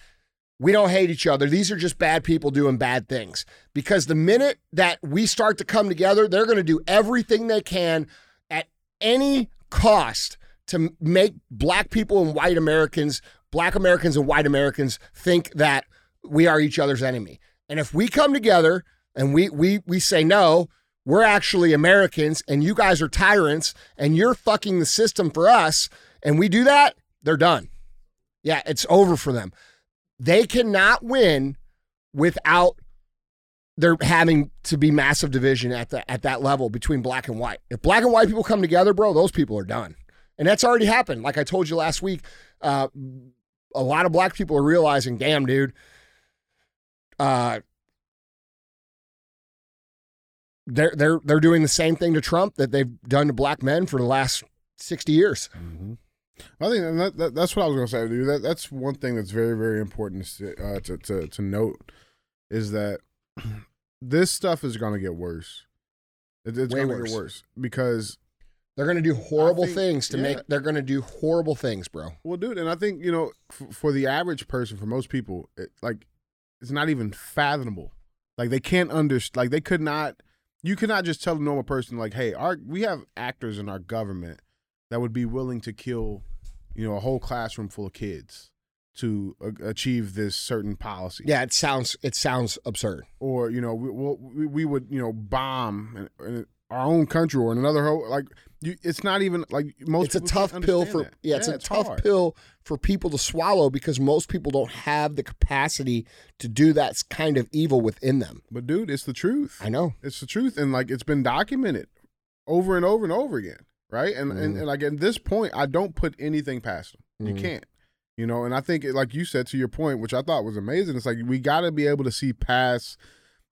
We don't hate each other. These are just bad people doing bad things. Because the minute that we start to come together, they're going to do everything they can at any cost to make black people and white Americans, black Americans and white Americans think that we are each other's enemy. And if we come together and we we we say, no, we're actually Americans and you guys are tyrants and you're fucking the system for us, and we do that, they're done. Yeah, it's over for them. They cannot win without there having to be massive division at the at that level between black and white. If black and white people come together, bro, those people are done. And that's already happened. Like I told you last week, uh, a lot of black people are realizing, damn, dude, uh, they're they're they're doing the same thing to Trump that they've done to black men for the last sixty years. Mm-hmm. I think that, that, that's what I was going to say, dude. That, that's one thing that's very, very important to, uh, to, to, to note is that this stuff is going to get worse. It, it's going to get worse because they're going to do horrible think, things to yeah. make, they're going to do horrible things, bro. Well, dude, and I think, you know, f- for the average person, for most people, it, like, it's not even fathomable. Like, they can't understand, like, they could not, you could not just tell a normal person, like, hey, our we have actors in our government that would be willing to kill, you know, a whole classroom full of kids to a- achieve this certain policy. Yeah, it sounds it sounds absurd. Or, you know, we we, we would, you know, bomb in, in our own country or in another whole, like, you, it's not even, like, most it's people It's a tough pill for, that. yeah, it's yeah, a it's tough hard. pill for people to swallow because most people don't have the capacity to do that kind of evil within them. But, dude, it's the truth. I know. It's the truth, and, like, it's been documented over and over and over again. Right. And, mm. and and like at this point, I don't put anything past them. You mm. can't, you know, and I think it, like you said, to your point, which I thought was amazing. It's like we got to be able to see past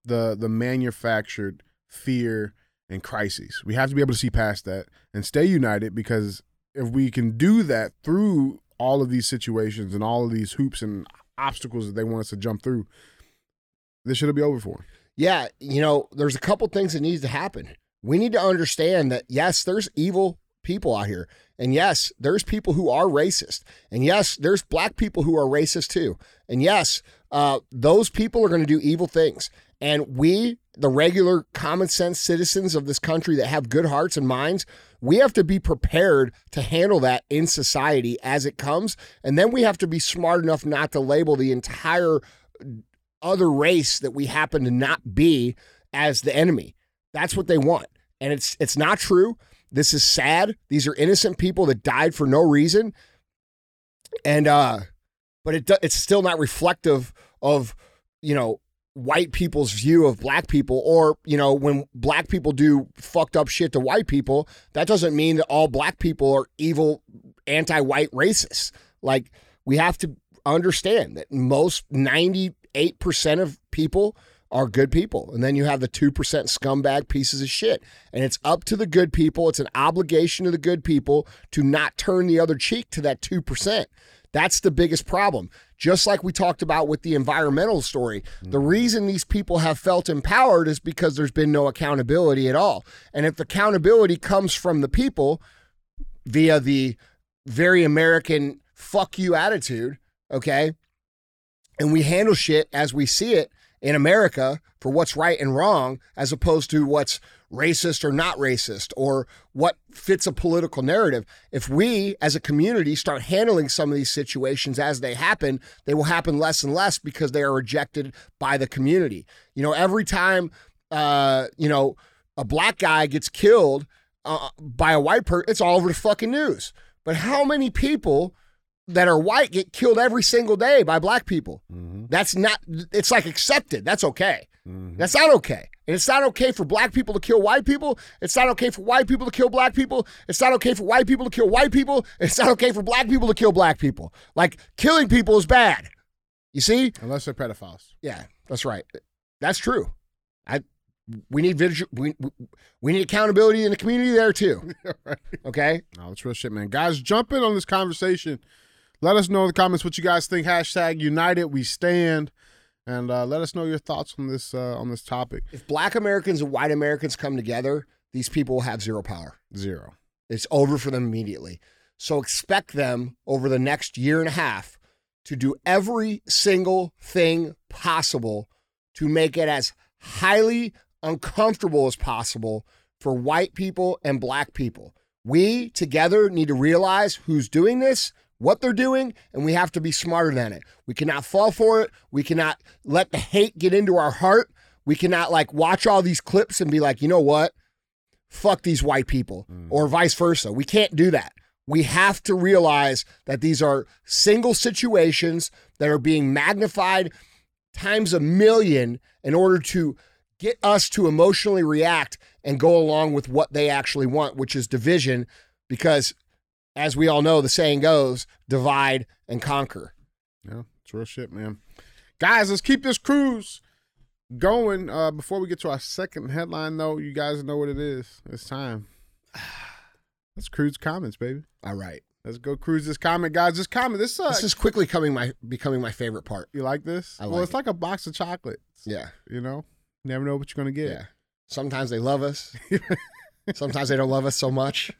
the the manufactured fear and crises. We have to be able to see past that and stay united, because if we can do that through all of these situations and all of these hoops and obstacles that they want us to jump through, this should be over for them. Yeah. You know, there's a couple things that needs to happen. We need to understand that, yes, there's evil people out here. And yes, there's people who are racist. And yes, there's black people who are racist too. And yes, uh, those people are going to do evil things. And we, the regular common sense citizens of this country that have good hearts and minds, we have to be prepared to handle that in society as it comes. And then we have to be smart enough not to label the entire other race that we happen to not be as the enemy. That's what they want. And it's it's not true. This is sad. These are innocent people that died for no reason. And uh, but it do, it's still not reflective of, you know, white people's view of black people, or, you know, when black people do fucked up shit to white people, that doesn't mean that all black people are evil, anti-white racists. Like, we have to understand that most ninety-eight percent of people are good people. And then you have the two percent scumbag pieces of shit. And it's up to the good people. It's an obligation to the good people to not turn the other cheek to that two percent. That's the biggest problem. Just like we talked about with the environmental story, mm. the reason these people have felt empowered is because there's been no accountability at all. And if accountability comes from the people via the very American fuck you attitude, okay, and we handle shit as we see it in America for what's right and wrong, as opposed to what's racist or not racist, or what fits a political narrative. If we as a community start handling some of these situations as they happen, they will happen less and less because they are rejected by the community. You know, every time, uh, you know, a black guy gets killed uh, by a white person, it's all over the fucking news. But how many people that are white get killed every single day by black people? Mm-hmm. That's not, it's like accepted. That's okay. Mm-hmm. That's not okay. And it's not okay for black people to kill white people. It's not okay for white people to kill black people. It's not okay for white people to kill white people. It's not okay for black people to kill black people. Like, killing people is bad. You see? Unless they're pedophiles. Yeah, that's right. That's true. I we need visual, we we need accountability in the community there too. Right. Okay? No, that's real shit, man. Guys, jump in on this conversation. Let us know in the comments what you guys think. Hashtag United We Stand. And uh, let us know your thoughts on this uh, on this topic. If black Americans and white Americans come together, these people have zero power. Zero. It's over for them immediately. So expect them over the next year and a half to do every single thing possible to make it as highly uncomfortable as possible for white people and black people. We together need to realize who's doing this, what they're doing, and we have to be smarter than it. We cannot fall for it. We cannot let the hate get into our heart. We cannot, like, watch all these clips and be like, you know what? Fuck these white people, mm. or vice versa. We can't do that. We have to realize that these are single situations that are being magnified times a million in order to get us to emotionally react and go along with what they actually want, which is division, because, as we all know, the saying goes, divide and conquer. Yeah, it's real shit, man. Guys, let's keep this cruise going. Uh, before we get to our second headline, though, you guys know what it is. It's time. Let's cruise comments, baby. All right. Let's go cruise this comment, guys. This comment, this sucks. This is quickly coming my becoming my favorite part. You like this? I like Well, it's it. like a box of chocolates. Yeah. You know? You never know what you're going to get. Yeah. Sometimes they love us. Sometimes they don't love us so much.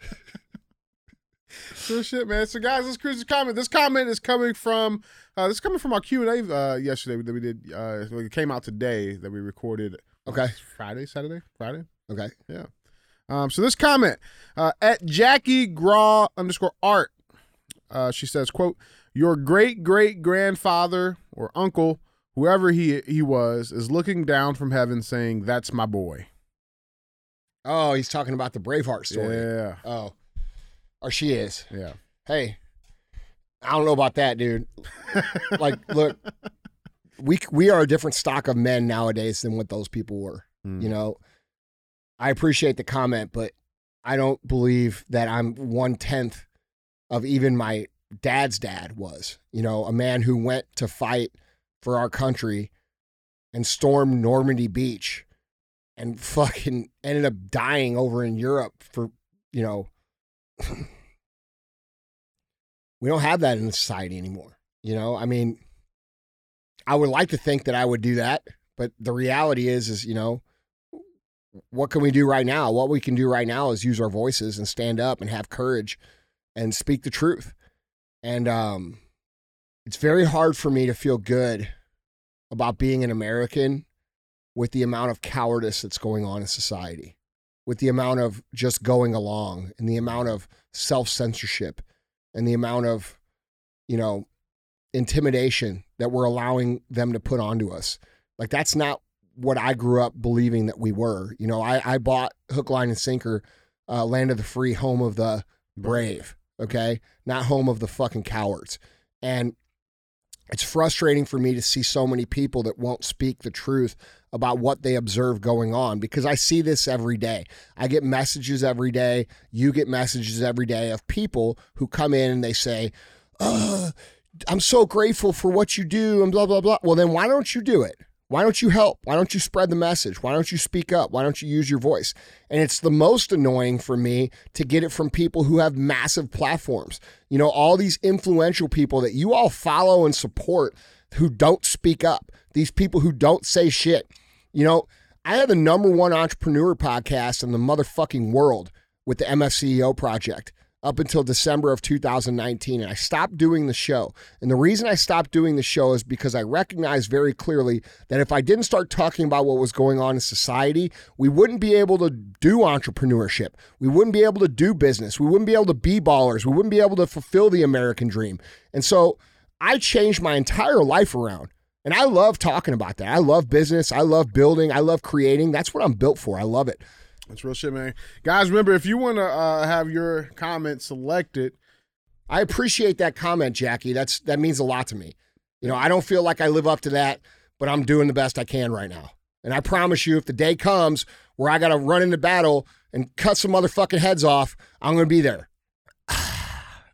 Sure shit, man. So, guys, let's cruise the comment. This comment is coming from uh, this is coming from our Q and A uh, yesterday that we did. Uh, it came out today that we recorded. Okay, Friday, Saturday, Friday. Okay, yeah. Um, so this comment uh, at Jackie Graw underscore Art. Uh, she says, "Quote: Your great great grandfather or uncle, whoever he he was, is looking down from heaven, saying, 'That's my boy.'" Oh, he's talking about the Braveheart story. Yeah. Oh. Or she is. Yeah. Hey, I don't know about that, dude. Like, look, we we are a different stock of men nowadays than what those people were. Mm. You know, I appreciate the comment, but I don't believe that I'm one-tenth of even my dad's dad was. You know, a man who went to fight for our country and stormed Normandy Beach and fucking ended up dying over in Europe for, you know, we don't have that in the society anymore. You know, I mean, I would like to think that I would do that, but the reality is, is, you know, what can we do right now? What we can do right now is use our voices and stand up and have courage and speak the truth. And, um, it's very hard for me to feel good about being an American with the amount of cowardice that's going on in society, with the amount of just going along and the amount of self-censorship and the amount of, you know, intimidation that we're allowing them to put onto us. Like, that's not what I grew up believing that we were. You know, I, I bought hook, line, and sinker, uh, land of the free, home of the brave, okay? Not home of the fucking cowards. And It's frustrating for me to see so many people that won't speak the truth about what they observe going on, because I see this every day. I get messages every day. You get messages every day of people who come in and they say, oh, I'm so grateful for what you do and blah, blah, blah. Well, then why don't you do it? Why don't you help? Why don't you spread the message? Why don't you speak up? Why don't you use your voice? And it's the most annoying for me to get it from people who have massive platforms. You know, all these influential people that you all follow and support who don't speak up, these people who don't say shit. You know, I have the number one entrepreneur podcast in the motherfucking world with the M F C E O Project up until December of two thousand nineteen, and I stopped doing the show. And the reason I stopped doing the show is because I recognized very clearly that if I didn't start talking about what was going on in society, we wouldn't be able to do entrepreneurship. We wouldn't be able to do business. We wouldn't be able to be ballers. We wouldn't be able to fulfill the American dream. And so I changed my entire life around. And I love talking about that. I love business. I love building. I love creating. That's what I'm built for. I love it. That's real shit, man. Guys, remember, if you want to uh, have your comment selected. I appreciate that comment, Jackie. That's That means a lot to me. You know, I don't feel like I live up to that, but I'm doing the best I can right now. And I promise you, if the day comes where I got to run into battle and cut some motherfucking heads off, I'm going to be there.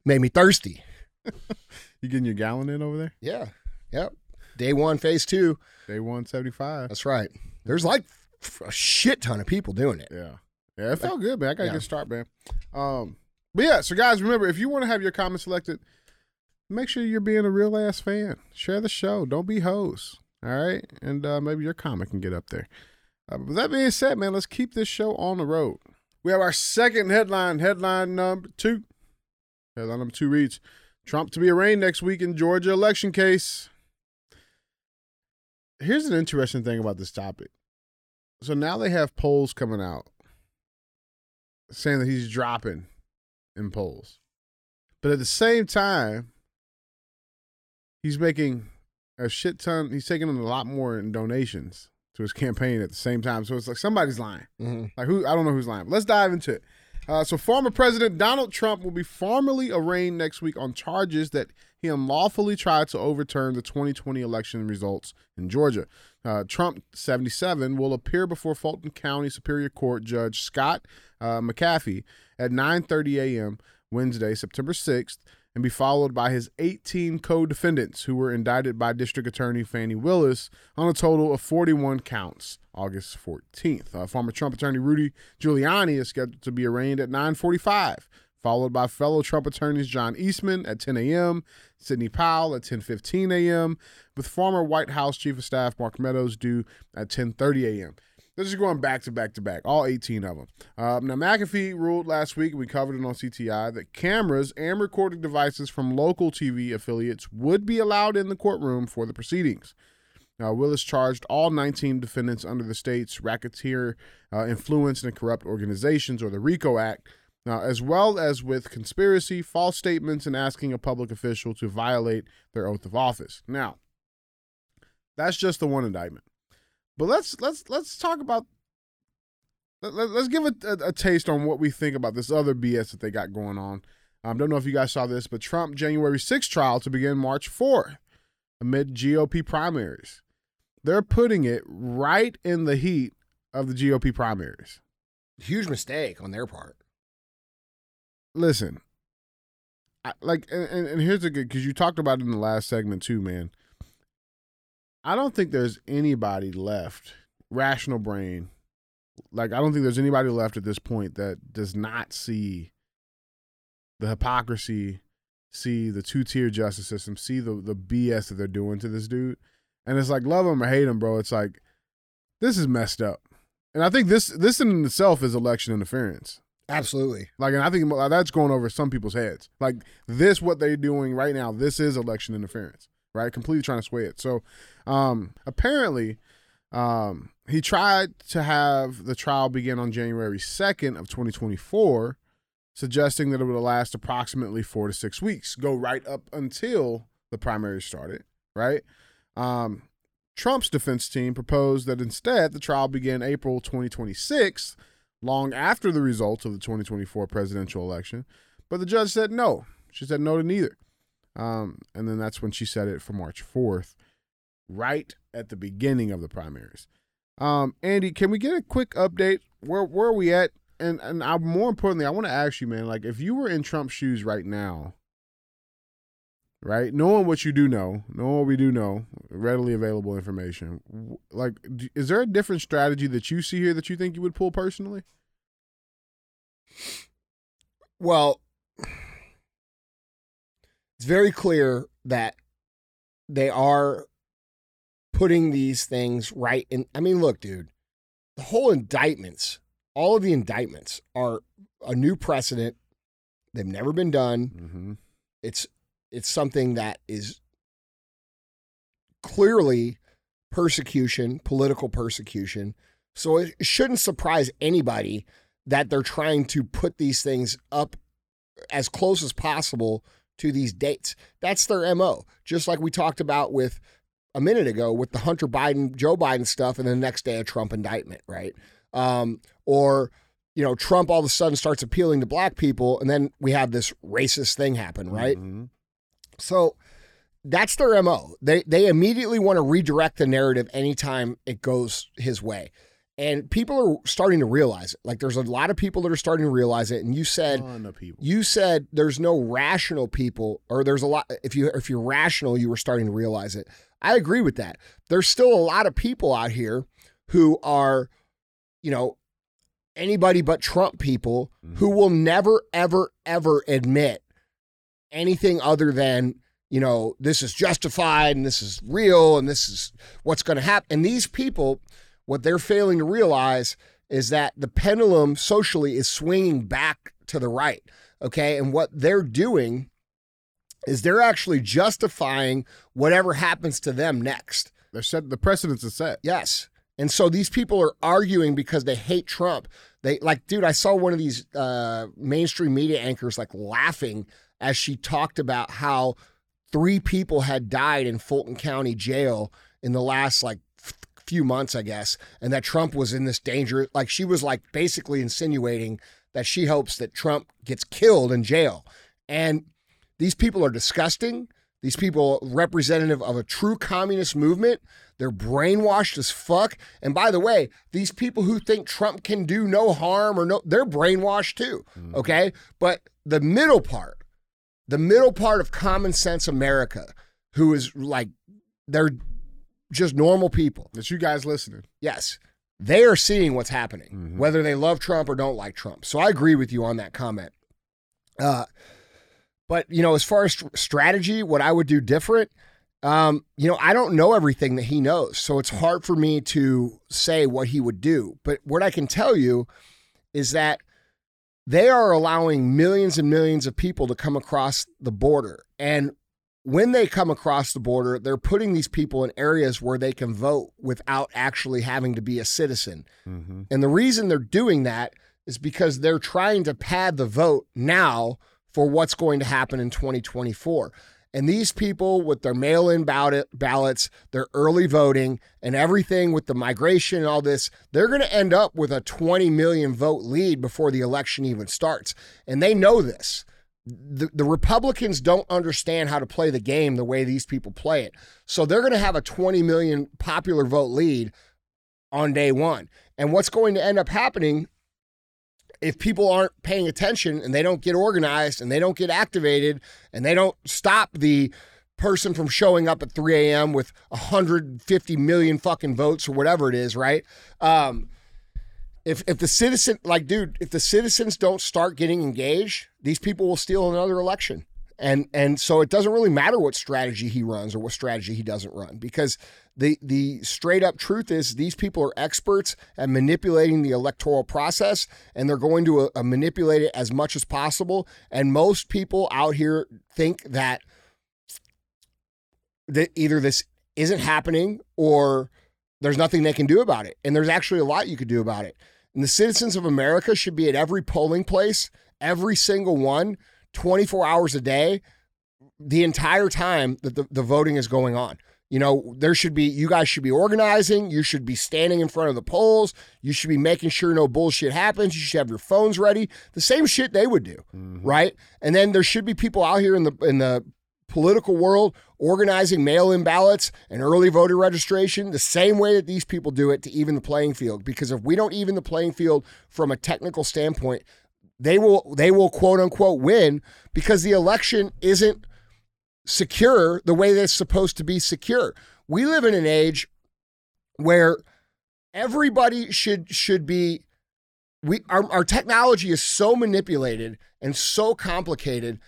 Made me thirsty. You getting your gallon in over there? Yeah. Yep. Day one, phase two. Day one, seventy-five. That's right. There's like a shit ton of people doing it. Yeah. Yeah, it felt good, man. I got a yeah. good start, man. Um, but yeah, so guys, remember, if you want to have your comments selected, make sure you're being a real-ass fan. Share the show. Don't be hoes. All right? And uh, maybe your comment can get up there. Uh, but that being said, man, let's keep this show on the road. We have our second headline, headline number two. Headline number two reads, Trump to be arraigned next week in Georgia election case. Here's an interesting thing about this topic. So now they have polls coming out saying that he's dropping in polls. But at the same time, he's making a shit ton. He's taking in a lot more in donations to his campaign at the same time. So it's like somebody's lying. Mm-hmm. Like who? I don't know who's lying. But let's dive into it. Uh, so former President Donald Trump will be formally arraigned next week on charges that he unlawfully tried to overturn the twenty twenty election results in Georgia. Uh, Trump, seventy-seven, will appear before Fulton County Superior Court Judge Scott uh, McAfee at nine thirty a.m. Wednesday, September sixth, and be followed by his eighteen co-defendants who were indicted by District Attorney Fannie Willis on a total of forty-one counts August fourteenth. Uh, former Trump attorney Rudy Giuliani is scheduled to be arraigned at nine forty-five, followed by fellow Trump attorneys John Eastman at ten a.m., Sidney Powell at ten fifteen a.m., with former White House Chief of Staff Mark Meadows due at ten thirty a.m. This is going back to back to back, all eighteen of them. Uh, now, McAfee ruled last week, we covered it on C T I, that cameras and recording devices from local T V affiliates would be allowed in the courtroom for the proceedings. Now, Willis charged all nineteen defendants under the state's Racketeer uh, Influence and Corrupt Organizations, or the RICO Act, now, as well as with conspiracy, false statements, and asking a public official to violate their oath of office. Now, that's just the one indictment. But let's let's let's talk about, let, let's give a, a, a taste on what we think about this other B S that they got going on. I um, don't know if you guys saw this, but Trump January sixth trial to begin March fourth amid G O P primaries. They're putting it right in the heat of the G O P primaries. Huge mistake on their part. Listen, I, like, and, and here's the good, because you talked about it in the last segment too, man. I don't think there's anybody left, rational brain, like I don't think there's anybody left at this point that does not see the hypocrisy, see the two-tier justice system, see the, the B S that they're doing to this dude. And it's like, love him or hate him, bro. It's like, this is messed up. And I think this this in itself is election interference. Absolutely. Like, and I think that's going over some people's heads. Like this, what they're doing right now, this is election interference. Right, completely trying to sway it. So um, apparently um, he tried to have the trial begin on January second of twenty twenty-four, suggesting that it would last approximately four to six weeks, go right up until the primaries started, right? Um, Trump's defense team proposed that instead the trial begin April twenty twenty-six, long after the results of the twenty twenty-four presidential election, but the judge said no. She said no to neither. Um, and then that's when she set it for March fourth, right at the beginning of the primaries. Um, Andy, can we get a quick update? Where where are we at? And and I, more importantly, I want to ask you, man, like if you were in Trump's shoes right now, right, knowing what you do know, knowing what we do know, readily available information, like is there a different strategy that you see here that you think you would pull personally? Well, it's very clear that they are putting these things right in. I mean, look, dude, the whole indictments, all of the indictments are a new precedent. They've never been done. Mm-hmm. It's it's something that is clearly persecution, political persecution. So it shouldn't surprise anybody that they're trying to put these things up as close as possible to these dates. That's their M O, just like we talked about with a minute ago with the Hunter Biden, Joe Biden stuff, and the next day a Trump indictment, right? Um, or, you know, Trump all of a sudden starts appealing to black people, and then we have this racist thing happen, right? Mm-hmm. So that's their M O. They they immediately want to redirect the narrative anytime it goes his way. And people are starting to realize it. Like there's a lot of people that are starting to realize it. And you said, you said there's no rational people, or there's a lot, if you, if you're rational, you were starting to realize it. I agree with that. There's still a lot of people out here who are, you know, anybody but Trump people, mm-hmm. who will never, ever, ever admit anything other than, you know, this is justified and this is real and this is what's going to happen. And these people, what they're failing to realize is that the pendulum socially is swinging back to the right, okay? And what they're doing is they're actually justifying whatever happens to them next. They're set, the precedents are set. Yes. And so these people are arguing because they hate Trump. They like, dude, I saw one of these uh, mainstream media anchors like laughing as she talked about how three people had died in Fulton County jail in the last like few months, I guess, and that Trump was in this danger. Like she was like basically insinuating that she hopes that Trump gets killed in jail. And these people are disgusting. These people are representative of a true communist movement. They're brainwashed as fuck. And by the way, these people who think Trump can do no harm or no, they're brainwashed too. Mm. Okay. But the middle part, the middle part of common sense America, who is like, they're just normal people. That's you guys listening. Yes. They are seeing what's happening, mm-hmm. whether they love Trump or don't like Trump. So I agree with you on that comment. Uh, But, you know, as far as strategy, what I would do different, um, you know, I don't know everything that he knows. So it's hard for me to say what he would do. But what I can tell you is that they are allowing millions and millions of people to come across the border. And when they come across the border, they're putting these people in areas where they can vote without actually having to be a citizen. Mm-hmm. And the reason they're doing that is because they're trying to pad the vote now for what's going to happen in twenty twenty-four. And these people with their mail-in ballot, ballots, their early voting, and everything with the migration and all this, they're going to end up with a twenty million vote lead before the election even starts. And they know this. The, the Republicans don't understand how to play the game the way these people play it. So they're going to have a twenty million popular vote lead on day one. And what's going to end up happening, if people aren't paying attention and they don't get organized and they don't get activated and they don't stop the person from showing up at three a.m. with one hundred fifty million fucking votes or whatever it is, right? Um, if if the citizen, like, dude, if the citizens don't start getting engaged, these people will steal another election. And and so it doesn't really matter what strategy he runs or what strategy he doesn't run, because the the straight up truth is these people are experts at manipulating the electoral process, and they're going to uh, manipulate it as much as possible. And most people out here think that that either this isn't happening or there's nothing they can do about it. And there's actually a lot you could do about it. And the citizens of America should be at every polling place, every single one, twenty-four hours a day, the entire time that the, the voting is going on. You know, there should be, you guys should be organizing. You should be standing in front of the polls. You should be making sure no bullshit happens. You should have your phones ready. The same shit they would do, mm-hmm. right? And then there should be people out here in the in the political world, organizing mail-in ballots and early voter registration the same way that these people do it to even the playing field. Because if we don't even the playing field from a technical standpoint, they will, they will quote unquote win, because the election isn't secure the way that's supposed to be secure. We live in an age where everybody should, should be, we, our, our technology is so manipulated and so complicated.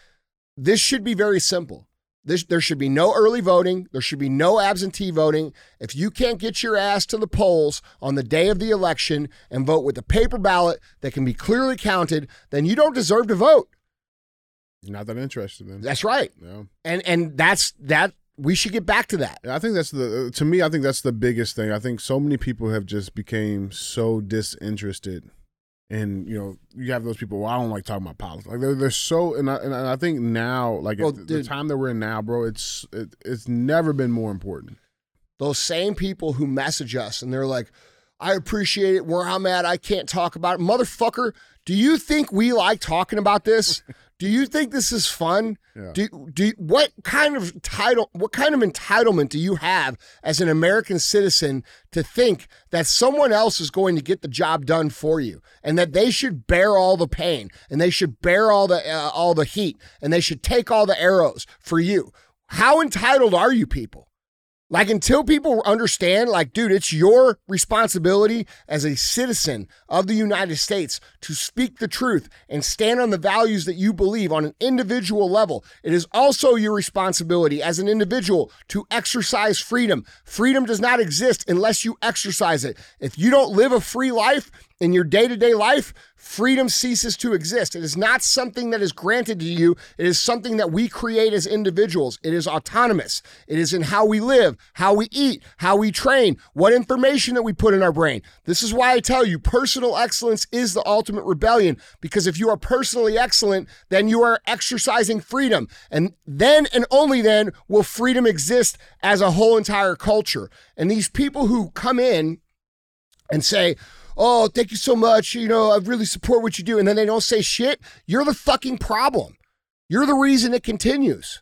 This should be very simple. This, there should be no early voting. There should be no absentee voting. If you can't get your ass to the polls on the day of the election and vote with a paper ballot that can be clearly counted, then you don't deserve to vote. You're not that interested in. That's right. Yeah. And and that's that. We should get back to that. I think that's the, to me, I think that's the biggest thing. I think so many people have just became so disinterested. And, you know, you have those people, well, I don't like talking about politics. Like, they're, they're so, and I, and I think now, like, well, the time that we're in now, bro, it's it, it's never been more important. Those same people who message us, and they're like, I appreciate it, where I'm at, I can't talk about it. Motherfucker, do you think we like talking about this? Do you think this is fun? Yeah. Do do what kind of title, what kind of entitlement do you have as an American citizen to think that someone else is going to get the job done for you, and that they should bear all the pain, and they should bear all the uh, all the heat, and they should take all the arrows for you? How entitled are you people? Like, until people understand, like, dude, it's your responsibility as a citizen of the United States to speak the truth and stand on the values that you believe on an individual level. It is also your responsibility as an individual to exercise freedom. Freedom does not exist unless you exercise it. If you don't live a free life in your day-to-day life, freedom ceases to exist. It is not something that is granted to you. It is something that we create as individuals. It is autonomous. It is in how we live, how we eat, how we train, what information that we put in our brain. This is why I tell you, personal excellence is the ultimate rebellion, because if you are personally excellent, then you are exercising freedom. And then and only then will freedom exist as a whole entire culture. And these people who come in and say, oh, thank you so much, you know, I really support what you do, and then they don't say shit, you're the fucking problem. You're the reason it continues.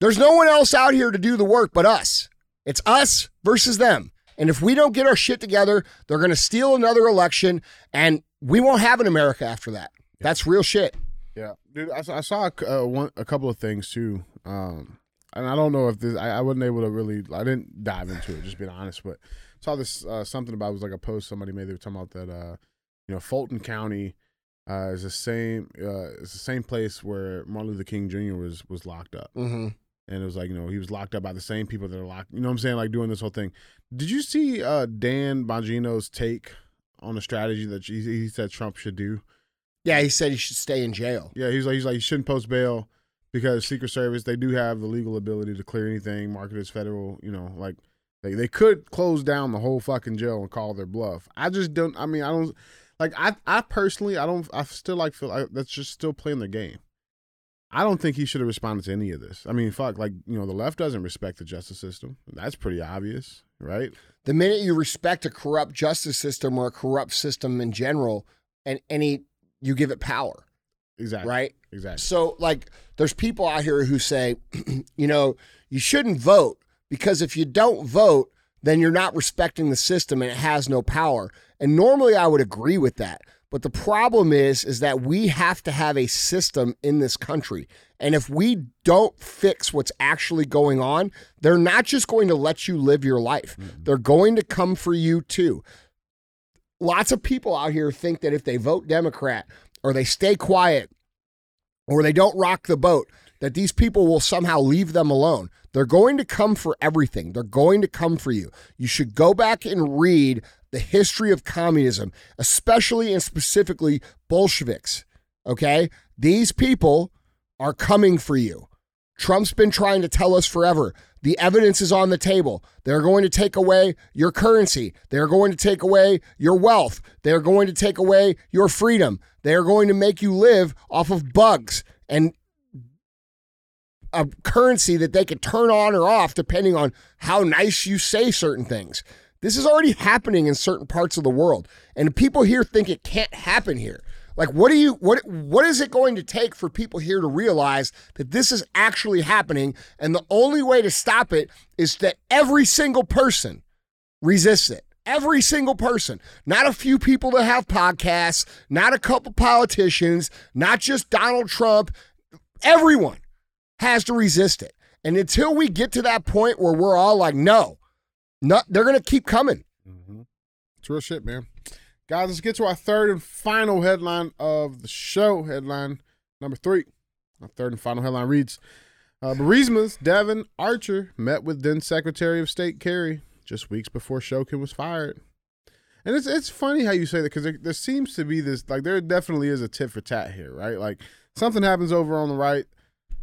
There's no one else out here to do the work but us. It's us versus them. And if we don't get our shit together, they're going to steal another election, and we won't have an America after that. Yeah. That's real shit. Yeah. Dude, I, I saw a, uh, one, a couple of things, too. Um, and I don't know if this, I, I wasn't able to really, I didn't dive into it, just being honest, but saw this uh, something about, it was like a post somebody made. They were talking about that, uh, you know, Fulton County uh, is the same. Uh, it's the same place where Martin Luther King Junior was was locked up, mm-hmm. and it was like, you know, he was locked up by the same people that are locked. You know what I'm saying? Like, doing this whole thing. Did you see uh, Dan Bongino's take on a strategy that he, he said Trump should do? Yeah, he said he should stay in jail. Yeah, he's like he's like he shouldn't post bail because Secret Service, they do have the legal ability to clear anything, mark it as federal. You know, like. They they could close down the whole fucking jail and call their bluff. I just don't. I mean, I don't like. I I personally, I don't. I still like feel like that's just still playing their game. I don't think he should have responded to any of this. I mean, fuck, like, you know, the left doesn't respect the justice system. That's pretty obvious, right? The minute you respect a corrupt justice system or a corrupt system in general, and any you give it power, exactly, right, exactly. So like, there's people out here who say, you know, you shouldn't vote, because if you don't vote, then you're not respecting the system and it has no power. And normally I would agree with that. But the problem is, is that we have to have a system in this country. And if we don't fix what's actually going on, they're not just going to let you live your life. Mm-hmm. They're going to come for you too. Lots of people out here think that if they vote Democrat or they stay quiet or they don't rock the boat, that these people will somehow leave them alone. They're going to come for everything. They're going to come for you. You should go back and read the history of communism, especially and specifically Bolsheviks, okay? These people are coming for you. Trump's been trying to tell us forever. The evidence is on the table. They're going to take away your currency. They're going to take away your wealth. They're going to take away your freedom. They're going to make you live off of bugs and a currency that they could turn on or off depending on how nice you say certain things. This is already happening in certain parts of the world. And people here think it can't happen here. Like, what do you what what is it going to take for people here to realize that this is actually happening? And the only way to stop it is that every single person resists it. Every single person, not a few people that have podcasts, not a couple politicians, not just Donald Trump. Everyone has to resist it. And until we get to that point where we're all like, no, no, they're going to keep coming. Mm-hmm. It's real shit, man. Guys, let's get to our third and final headline of the show. Headline number three. Our third and final headline reads, uh, Burisma's Devon Archer met with then Secretary of State Kerry just weeks before Shokin was fired. And it's it's funny how you say that, because there, there seems to be this, like, there definitely is a tit for tat here, right? Like, something happens over on the right,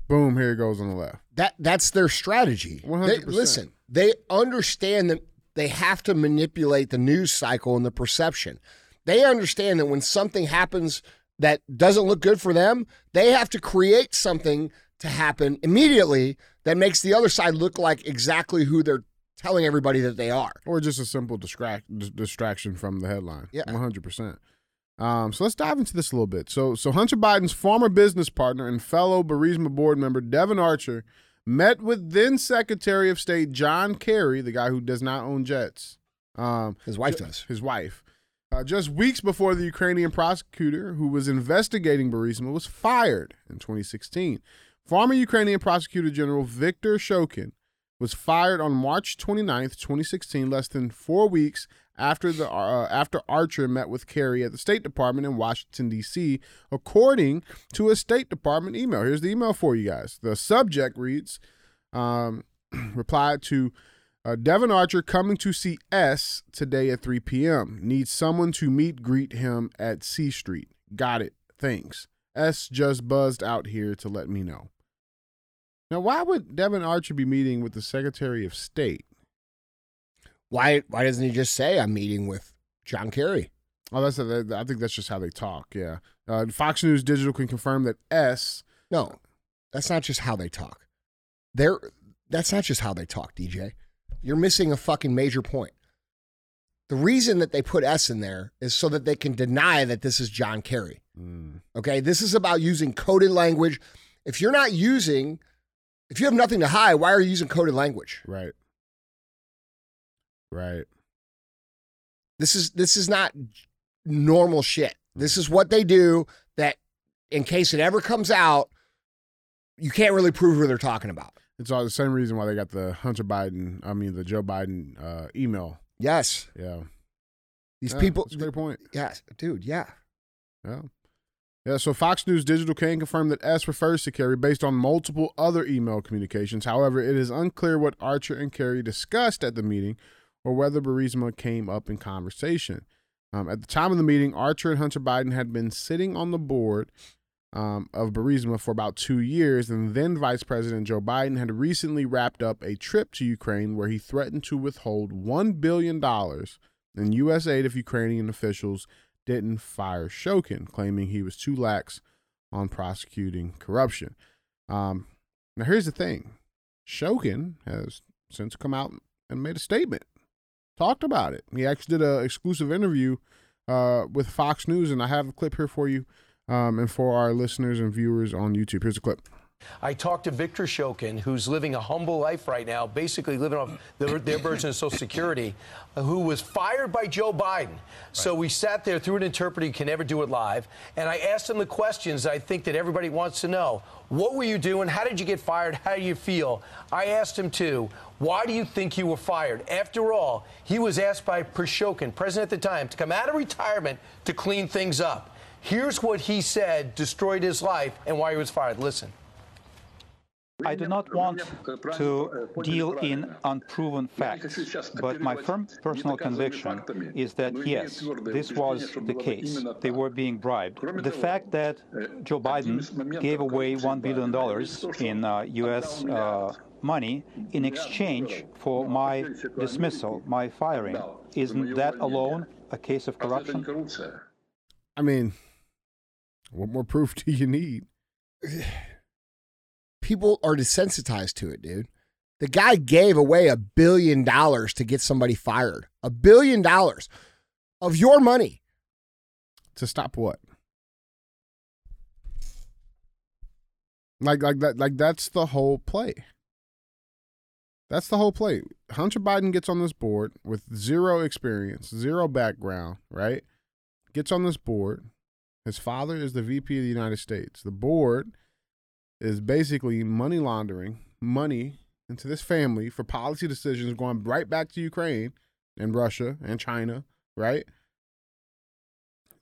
boom, here it goes on the left. That That's their strategy. one hundred percent. They, listen, they understand that they have to manipulate the news cycle and the perception. They understand that when something happens that doesn't look good for them, they have to create something to happen immediately that makes the other side look like exactly who they're telling everybody that they are. Or just a simple distract, d- distraction from the headline. Yeah. one hundred percent. Um, so let's dive into this a little bit. So, so Hunter Biden's former business partner and fellow Burisma board member Devon Archer met with then Secretary of State John Kerry, the guy who does not own jets. Um, his wife ju- does. His wife. Uh, just weeks before the Ukrainian prosecutor who was investigating Burisma was fired in twenty sixteen. Former Ukrainian Prosecutor General Viktor Shokin was fired on March twenty-ninth, twenty sixteen, less than four weeks after the uh, after Archer met with Kerry at the State Department in Washington, D C, according to a State Department email. Here's the email for you guys. The subject reads, um, reply to uh, Devon Archer coming to see S today at three p.m. Needs someone to meet, greet him at C Street. Got it. Thanks. S just buzzed out here to let me know. Now, why would Devon Archer be meeting with the Secretary of State? Why Why doesn't he just say, I'm meeting with John Kerry? Oh, that's a, I think that's just how they talk, yeah. Uh, Fox News Digital can confirm that S... No, that's not just how they talk. They're, that's not just how they talk, D J. You're missing a fucking major point. The reason that they put S in there is so that they can deny that this is John Kerry. Mm. Okay, this is about using coded language. If you're not using... If you have nothing to hide, why are you using coded language? Right. Right. This is this is not normal shit. This is what they do that, in case it ever comes out, you can't really prove who they're talking about. It's all the same reason why they got the Hunter Biden, I mean the Joe Biden uh, email. Yes. Yeah. These yeah, people. That's a great point. Yes, dude. Yeah. Yeah. Yeah, so Fox News Digital can confirm that S refers to Kerry based on multiple other email communications. However, it is unclear what Archer and Kerry discussed at the meeting or whether Burisma came up in conversation. Um, at the time of the meeting, Archer and Hunter Biden had been sitting on the board um, of Burisma for about two years, and then Vice President Joe Biden had recently wrapped up a trip to Ukraine where he threatened to withhold one billion dollars in U S aid if Ukrainian officials didn't fire Shokin, claiming he was too lax on prosecuting corruption. Um, now, here's the thing. Shokin has since come out and made a statement, talked about it. He actually did an exclusive interview uh, with Fox News, and I have a clip here for you um, and for our listeners and viewers on YouTube. Here's a clip. I talked to Viktor Shokin, who's living a humble life right now, basically living off their, their version of Social Security, who was fired by Joe Biden. Right. So we sat there through an interpreter. You can never do it live. And I asked him the questions I think that everybody wants to know. What were you doing? How did you get fired? How do you feel? I asked him, too, why do you think you were fired? After all, he was asked by Shokin, president at the time, to come out of retirement to clean things up. Here's what he said destroyed his life and why he was fired. Listen. I do not want to deal in unproven facts, but my firm personal conviction is that, yes, this was the case. They were being bribed. The fact that Joe Biden gave away one billion dollars in uh, U S uh, money in exchange for my dismissal, my firing, isn't that alone a case of corruption? I mean, what more proof do you need? People are desensitized to it, dude. The guy gave away a billion dollars to get somebody fired. A billion dollars of your money. To stop what? Like like that like that's the whole play. That's the whole play. Hunter Biden gets on this board with zero experience, zero background, right? Gets on this board. His father is the V P of the United States. The board is basically money laundering money into this family for policy decisions going right back to Ukraine and Russia and China, right?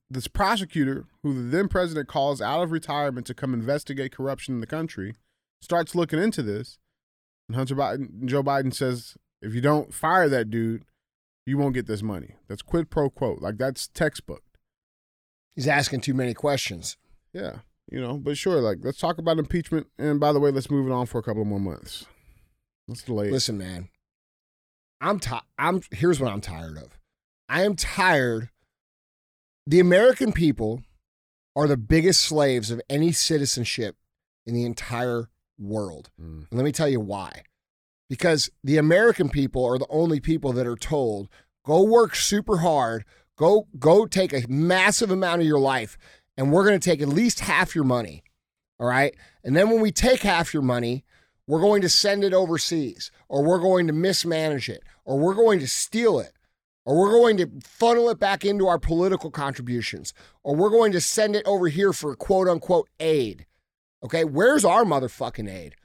This prosecutor, who the then president calls out of retirement to come investigate corruption in the country, starts looking into this. And Hunter Biden, Joe Biden says, if you don't fire that dude, you won't get this money. That's quid pro quo. Like, that's textbook. He's asking too many questions. Yeah, you know, but sure, like, let's talk about impeachment. And by the way, let's move it on for a couple more months. Let's delay it. Listen, man, I'm tired. I'm here's what I'm tired of. I am tired. The American people are the biggest slaves of any citizenship in the entire world. Mm. And let me tell you why. Because the American people are the only people that are told, go work super hard, go go take a massive amount of your life, and we're going to take at least half your money, all right? And then when we take half your money, we're going to send it overseas, or we're going to mismanage it, or we're going to steal it, or we're going to funnel it back into our political contributions, or we're going to send it over here for quote-unquote aid. Okay, where's our motherfucking aid?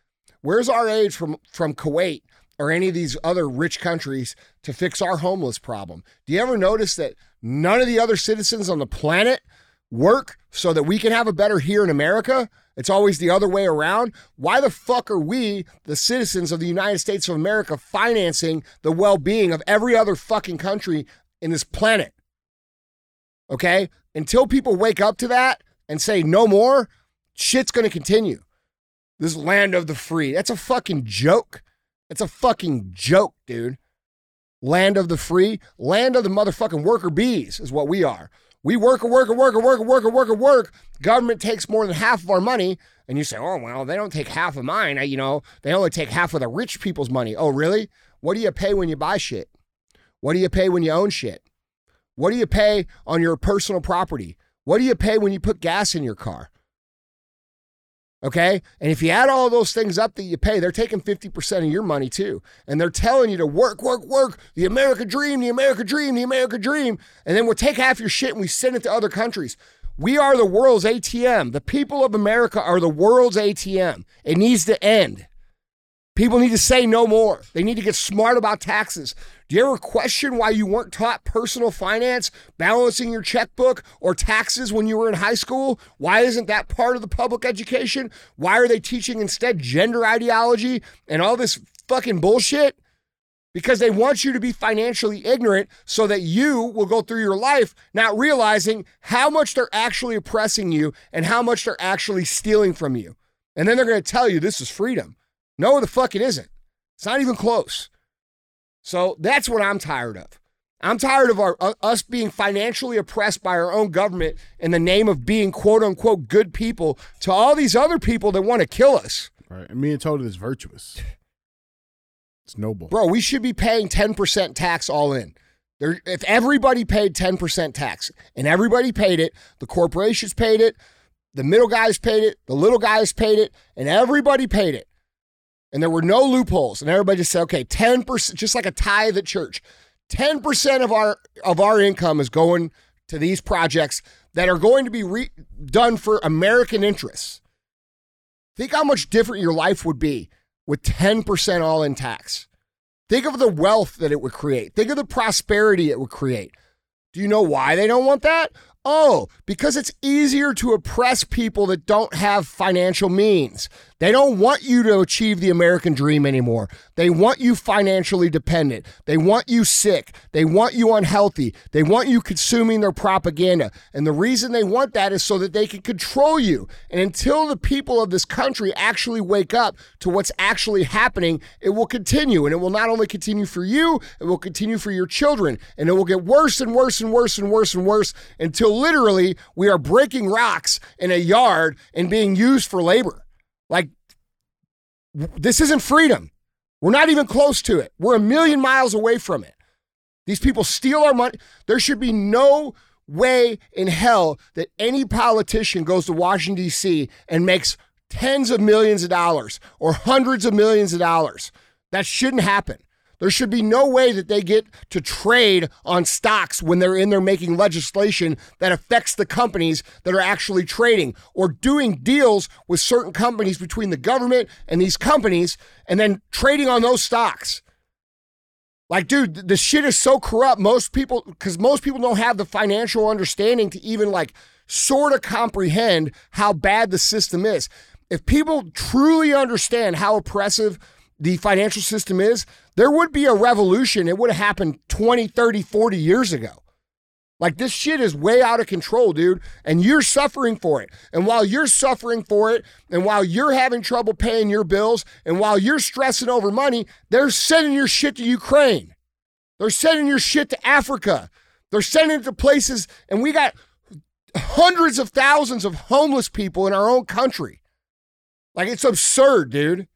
Where's our aid from, from Kuwait or any of these other rich countries to fix our homeless problem? Do you ever notice that none of the other citizens on the planet work so that we can have a better here in America? It's always the other way around. Why the fuck are we, the citizens of the United States of America, financing the well-being of every other fucking country in this planet? Okay? Until people wake up to that and say no more, shit's going to continue. This land of the free. That's a fucking joke. That's a fucking joke, dude. Land of the free. Land of the motherfucking worker bees is what we are. We work and work and work and work and work and work and work. Government takes more than half of our money. And you say, oh, well, they don't take half of mine. I, you know, they only take half of the rich people's money. Oh, really? What do you pay when you buy shit? What do you pay when you own shit? What do you pay on your personal property? What do you pay when you put gas in your car? Okay? And if you add all those things up that you pay, they're taking fifty percent of your money too. And they're telling you to work, work, work, the American dream, the American dream, the American dream. And then we'll take half your shit and we send it to other countries. We are the world's A T M. The people of America are the world's A T M. It needs to end. People need to say no more. They need to get smart about taxes. Do you ever question why you weren't taught personal finance, balancing your checkbook, or taxes when you were in high school? Why isn't that part of the public education? Why are they teaching instead gender ideology and all this fucking bullshit? Because they want you to be financially ignorant so that you will go through your life not realizing how much they're actually oppressing you and how much they're actually stealing from you. And then they're going to tell you this is freedom. No, the fuck it isn't. It's not even close. So that's what I'm tired of. I'm tired of our uh, us being financially oppressed by our own government in the name of being quote unquote good people to all these other people that want to kill us. Right, and being told it is virtuous. It's noble. Bro, we should be paying ten percent tax all in. There, if everybody paid ten percent tax and everybody paid it, the corporations paid it, the middle guys paid it, the little guys paid it, and everybody paid it. And there were no loopholes. And everybody just said, okay, ten percent, just like a tithe at church, ten percent of our of our income is going to these projects that are going to be re- done for American interests. Think how much different your life would be with ten percent all in tax. Think of the wealth that it would create. Think of the prosperity it would create. Do you know why they don't want that? Oh, because it's easier to oppress people that don't have financial means. They don't want you to achieve the American dream anymore. They want you financially dependent. They want you sick. They want you unhealthy. They want you consuming their propaganda. And the reason they want that is so that they can control you. And until the people of this country actually wake up to what's actually happening, it will continue. And it will not only continue for you, it will continue for your children. And it will get worse and worse and worse and worse and worse until literally we are breaking rocks in a yard and being used for labor. Like, this isn't freedom. We're not even close to it. We're a million miles away from it. These people steal our money. There should be no way in hell that any politician goes to Washington, D C and makes tens of millions of dollars or hundreds of millions of dollars. That shouldn't happen. There should be no way that they get to trade on stocks when they're in there making legislation that affects the companies that are actually trading, or doing deals with certain companies between the government and these companies and then trading on those stocks. Like, dude, the shit is so corrupt. Most people, because most people don't have the financial understanding to even like sort of comprehend how bad the system is. If people truly understand how oppressive the financial system is, there would be a revolution. It would have happened twenty, thirty, forty years ago. Like, this shit is way out of control, dude, and you're suffering for it. And while you're suffering for it, and while you're having trouble paying your bills, and while you're stressing over money, they're sending your shit to Ukraine. They're sending your shit to Africa. They're sending it to places, and we got hundreds of thousands of homeless people in our own country. Like, it's absurd, dude.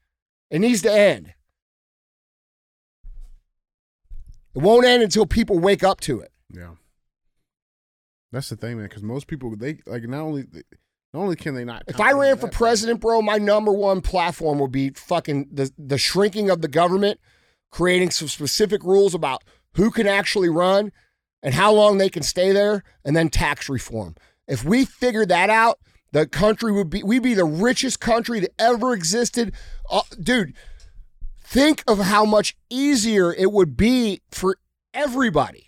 It needs to end. It won't end until people wake up to it. Yeah. That's the thing, man, because most people, they like not only they, not only can they not. If I ran for president, bro, my number one platform would be fucking the, the shrinking of the government, creating some specific rules about who can actually run and how long they can stay there, and then tax reform. If we figure that out, the country would be, we'd be the richest country that ever existed. Uh, dude, think of how much easier it would be for everybody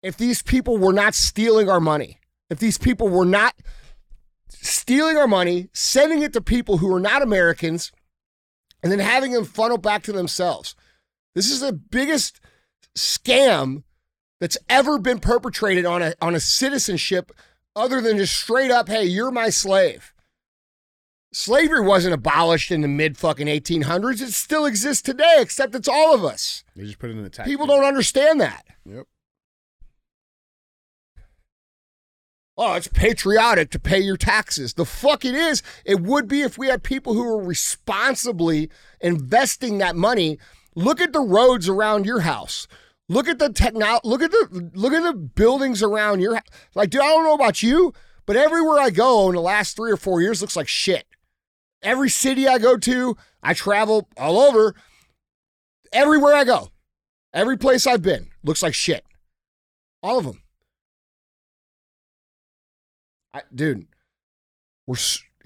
if these people were not stealing our money. If these people were not stealing our money, sending it to people who are not Americans, and then having them funnel back to themselves. This is the biggest scam that's ever been perpetrated on a on a citizenship, other than just straight up, hey, you're my slave. Slavery wasn't abolished in the mid-fucking eighteen hundreds. It still exists today, except it's all of us. They just put it in the tax. People don't understand that. Yep. Oh, it's patriotic to pay your taxes. The fuck it is. It would be if we had people who were responsibly investing that money. Look at the roads around your house. Look at the technology, look at the look at the buildings around your house. Like, dude, I don't know about you, but everywhere I go in the last three or four years looks like shit. Every city I go to, I travel all over. Everywhere I go, every place I've been looks like shit. All of them. I, dude, we're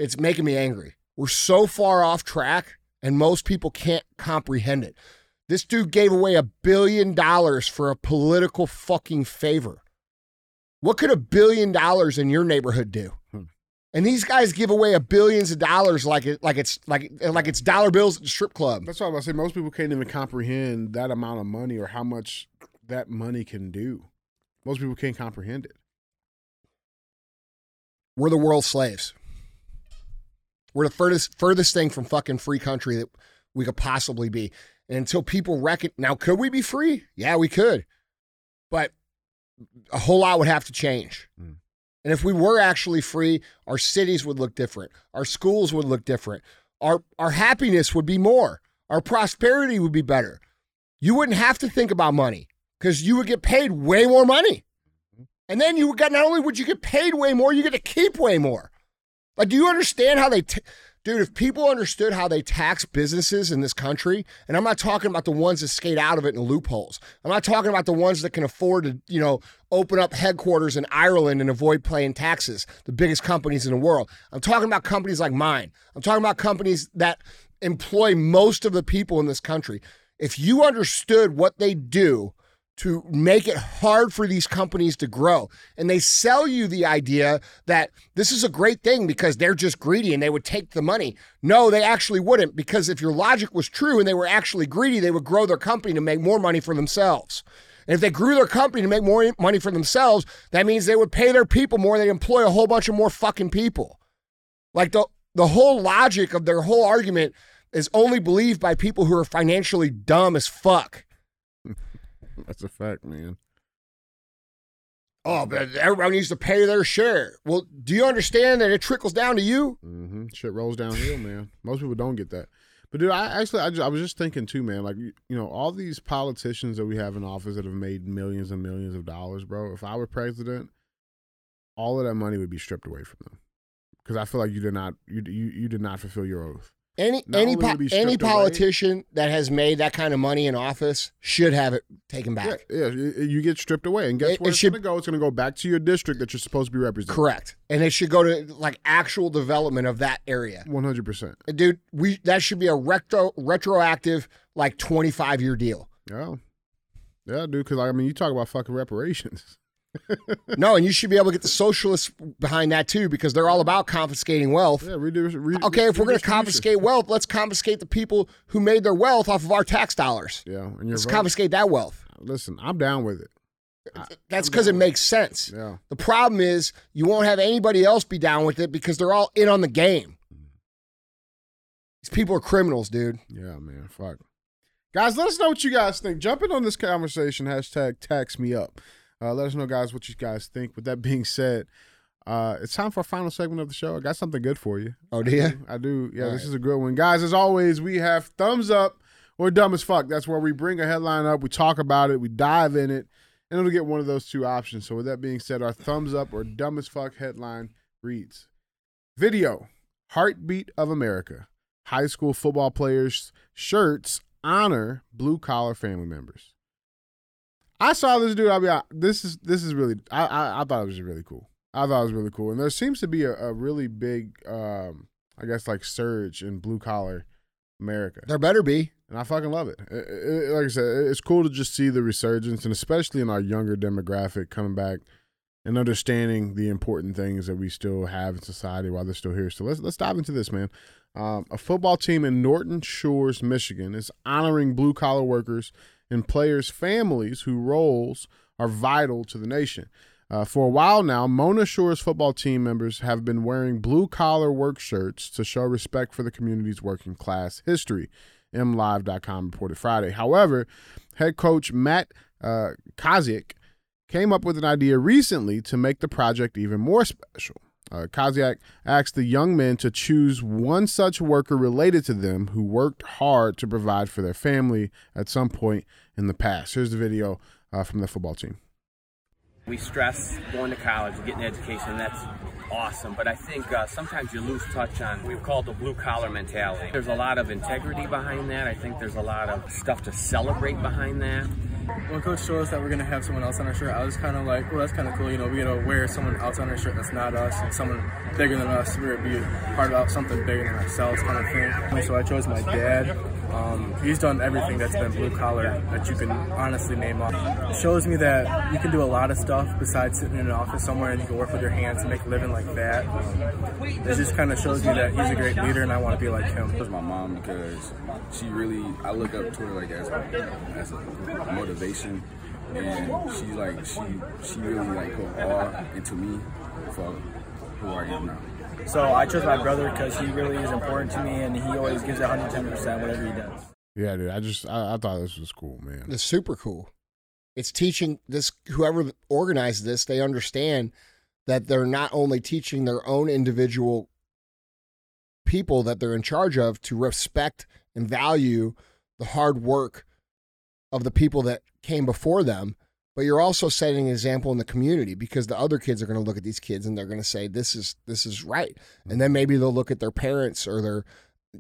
it's making me angry. We're so far off track, and most people can't comprehend it. This dude gave away a billion dollars for a political fucking favor. What could a billion dollars in your neighborhood do? Hmm. And these guys give away a billions of dollars like it, like it's like like it's dollar bills at the strip club. That's all I say. Most people can't even comprehend that amount of money or how much that money can do. Most people can't comprehend it. We're the world's slaves. We're the furthest furthest thing from fucking free country that we could possibly be. And until people reckon, now, could we be free? Yeah, we could. But a whole lot would have to change. Mm. And if we were actually free, our cities would look different. Our schools would look different. Our our happiness would be more. Our prosperity would be better. You wouldn't have to think about money because you would get paid way more money. Mm-hmm. And then you would get, not only would you get paid way more, you get to keep way more. Like, do you understand how they... T- Dude, if people understood how they tax businesses in this country, and I'm not talking about the ones that skate out of it in loopholes. I'm not talking about the ones that can afford to, you know, open up headquarters in Ireland and avoid paying taxes, the biggest companies in the world. I'm talking about companies like mine. I'm talking about companies that employ most of the people in this country. If you understood what they do to make it hard for these companies to grow. And they sell you the idea that this is a great thing because they're just greedy and they would take the money. No, they actually wouldn't, because if your logic was true and they were actually greedy, they would grow their company to make more money for themselves. And if they grew their company to make more money for themselves, that means they would pay their people more. They'd employ a whole bunch of more fucking people. Like the, the whole logic of their whole argument is only believed by people who are financially dumb as fuck. That's a fact, man. Oh, but everybody needs to pay their share. Well, do you understand that it trickles down to you? Mm-hmm. Shit rolls downhill, man. Most people don't get that. But dude, I actually, I, just, I was just thinking too, man. Like, you know, all these politicians that we have in office that have made millions and millions of dollars, bro. If I were president, all of that money would be stripped away from them. because I feel like you did not you you, you did not fulfill your oath. Any not any po- any politician away, that has made that kind of money in office should have it taken back. Yeah, yeah, you get stripped away, and guess it, where it it's going to go? It's going to go back to your district that you're supposed to be representing. Correct, and it should go to like actual development of that area. One hundred percent, dude. We that should be a retro retroactive like twenty five year deal. Yeah, yeah, dude. Because I mean, you talk about fucking reparations. No, and you should be able to get the socialists behind that too, because they're all about confiscating wealth. Yeah, reduce, re- okay, if we're going to confiscate wealth, let's confiscate the people who made their wealth off of our tax dollars. Yeah, and let's vote. confiscate that wealth. Listen, I'm down with it. I, That's because it makes sense. Yeah. The problem is you won't have anybody else be down with it because they're all in on the game. These people are criminals, dude. Yeah, man, fuck. Guys, let us know what you guys think. Jump in on this conversation, hashtag tax me up. Uh, let us know, guys, what you guys think. With that being said, uh, it's time for our final segment of the show. I got something good for you. Oh, do you? I do. I do. Yeah, all this right. is a good one. Guys, as always, we have Thumbs Up or Dumb as Fuck. That's where we bring a headline up, we talk about it, we dive in it, and it'll get one of those two options. So with that being said, our Thumbs Up or Dumb as Fuck headline reads, Video, Heartbeat of America. High school football players' shirts honor blue-collar family members. I saw this dude. I mean, I, this is this is really. I, I I thought it was really cool. I thought it was really cool, and there seems to be a, a really big, um, I guess, like surge in blue collar America. There better be, and I fucking love it. It, it. Like I said, it's cool to just see the resurgence, and especially in our younger demographic coming back and understanding the important things that we still have in society while they're still here. So let's let's dive into this, man. Um, a football team in Norton Shores, Michigan, is honoring blue collar workers and players' families whose roles are vital to the nation. Uh, for a while now, Mona Shore's football team members have been wearing blue-collar work shirts to show respect for the community's working class history, M Live dot com reported Friday. However, head coach Matt uh, Koziak came up with an idea recently to make the project even more special. Uh, Koziak asked the young men to choose one such worker related to them who worked hard to provide for their family at some point in the past. Here's the video uh, from the football team. We stress going to college and getting an education, and that's awesome. But I think uh, sometimes you lose touch on, we've called the blue-collar mentality. There's a lot of integrity behind that. I think there's a lot of stuff to celebrate behind that. When Coach told us that we're going to have someone else on our shirt, I was kind of like, well, that's kind of cool. You know, we got to wear someone else on our shirt that's not us and someone bigger than us. We're going to be part of something bigger than ourselves kind of thing. So I chose my dad. Um, he's done everything that's been blue-collar that you can honestly name off. It shows me that you can do a lot of stuff besides sitting in an office somewhere and you can work with your hands and make a living like that. Um, it just kind of shows me that he's a great leader and I want to be like him. It was my mom because she really, I look up to her like as, as a motivator. Motivation, and she like she she really like put all into me for who I am now. So I chose my brother because he really is important to me, and he always gives one hundred ten percent whatever he does. Yeah, dude, I just I, I thought this was cool, man. It's super cool. It's teaching this. Whoever organized this, they understand that they're not only teaching their own individual people that they're in charge of to respect and value the hard work of the people that came before them, but you're also setting an example in the community because the other kids are going to look at these kids and they're going to say, this is this is right. And then maybe they'll look at their parents or their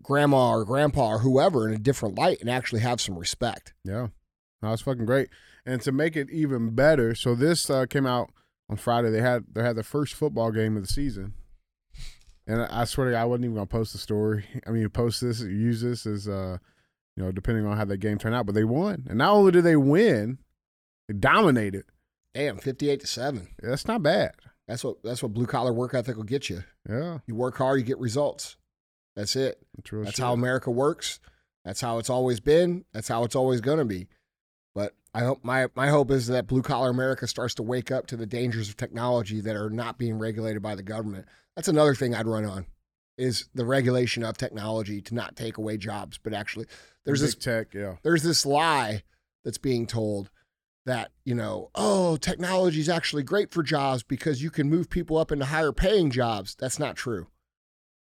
grandma or grandpa or whoever in a different light and actually have some respect. Yeah, no, that's fucking great. And to make it even better, so this uh, came out on Friday. They had they had the first football game of the season. And I swear to God, I wasn't even going to post the story. I mean, post this, use this as uh, you know, depending on how that game turned out, but they won. And not only did they win, they dominated. Damn, fifty-eight to seven. Yeah, that's not bad. That's what that's what blue-collar work ethic will get you. Yeah. You work hard, you get results. That's it. That's, real that's how America works. That's how it's always been. That's how it's always going to be. But I hope my, my hope is that blue-collar America starts to wake up to the dangers of technology that are not being regulated by the government. That's another thing I'd run on. Is the regulation of technology to not take away jobs, but actually there's Big this tech, yeah. There's this lie that's being told that, you know, oh, technology is actually great for jobs because you can move people up into higher paying jobs. That's not true.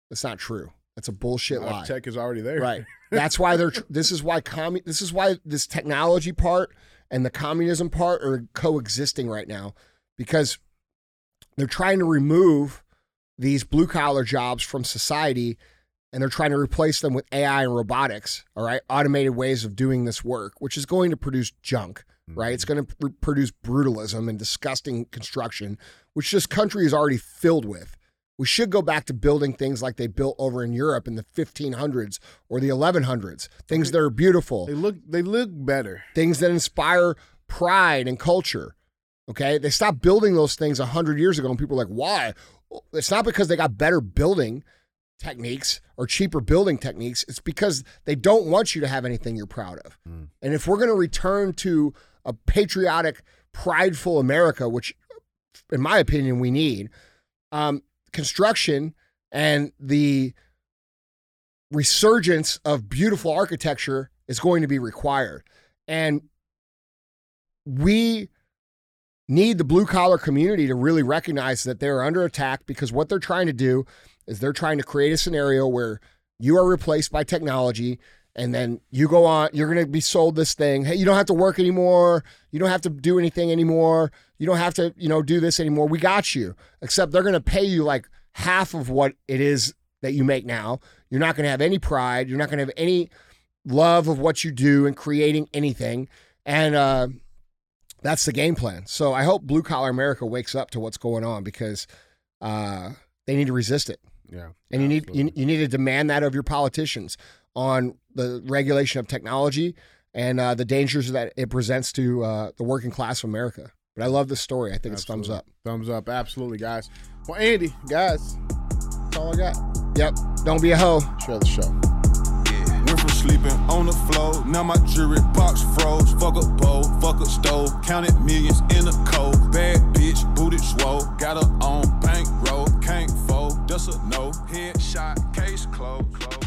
That's not true. That's a bullshit Our lie. Tech is already there. Right. That's why they're, tr- this is why commu- this is why this technology part and the communism part are coexisting right now because they're trying to remove these blue collar jobs from society, and they're trying to replace them with A I and robotics, all right, automated ways of doing this work, which is going to produce junk, mm-hmm. right? It's going to pr- produce brutalism and disgusting construction, which this country is already filled with. We should go back to building things like they built over in Europe in the fifteen hundreds or the eleven hundreds, things that are beautiful. They look they look better. Things that inspire pride and culture, okay? They stopped building those things one hundred years ago, and people are like, why? It's not because they got better building techniques or cheaper building techniques. It's because they don't want you to have anything you're proud of. Mm. And if we're going to return to a patriotic, prideful America, which, in my opinion, we need, um, construction and the resurgence of beautiful architecture is going to be required. And we need the blue collar community to really recognize that they're under attack, because what they're trying to do is they're trying to create a scenario where you are replaced by technology, and then you go on, you're going to be sold this thing. Hey, you don't have to work anymore. You don't have to do anything anymore. You don't have to, you know, do this anymore. We got you. Except they're going to pay you like half of what it is that you make now. You're not going to have any pride. You're not going to have any love of what you do and creating anything. And uh, that's the game plan. So I hope blue collar America wakes up to what's going on, because uh, they need to resist it. Yeah. And you need, you, you need to demand that of your politicians on the regulation of technology and uh, the dangers that it presents to uh, the working class of America. But I love this story. I think absolutely. It's thumbs up. Thumbs up. Absolutely, guys. Well, Andy, guys, that's all I got. Yep. Don't be a hoe. Share the show. Yeah. Went from sleeping on the floor. Now my jewelry box froze. Fuck a bowl. Fuck a stove. Counted millions in a cold. Bad bitch. Booted swole. Got her on bankroll. Can't fold. Does a no. Headshot. Case closed. Close.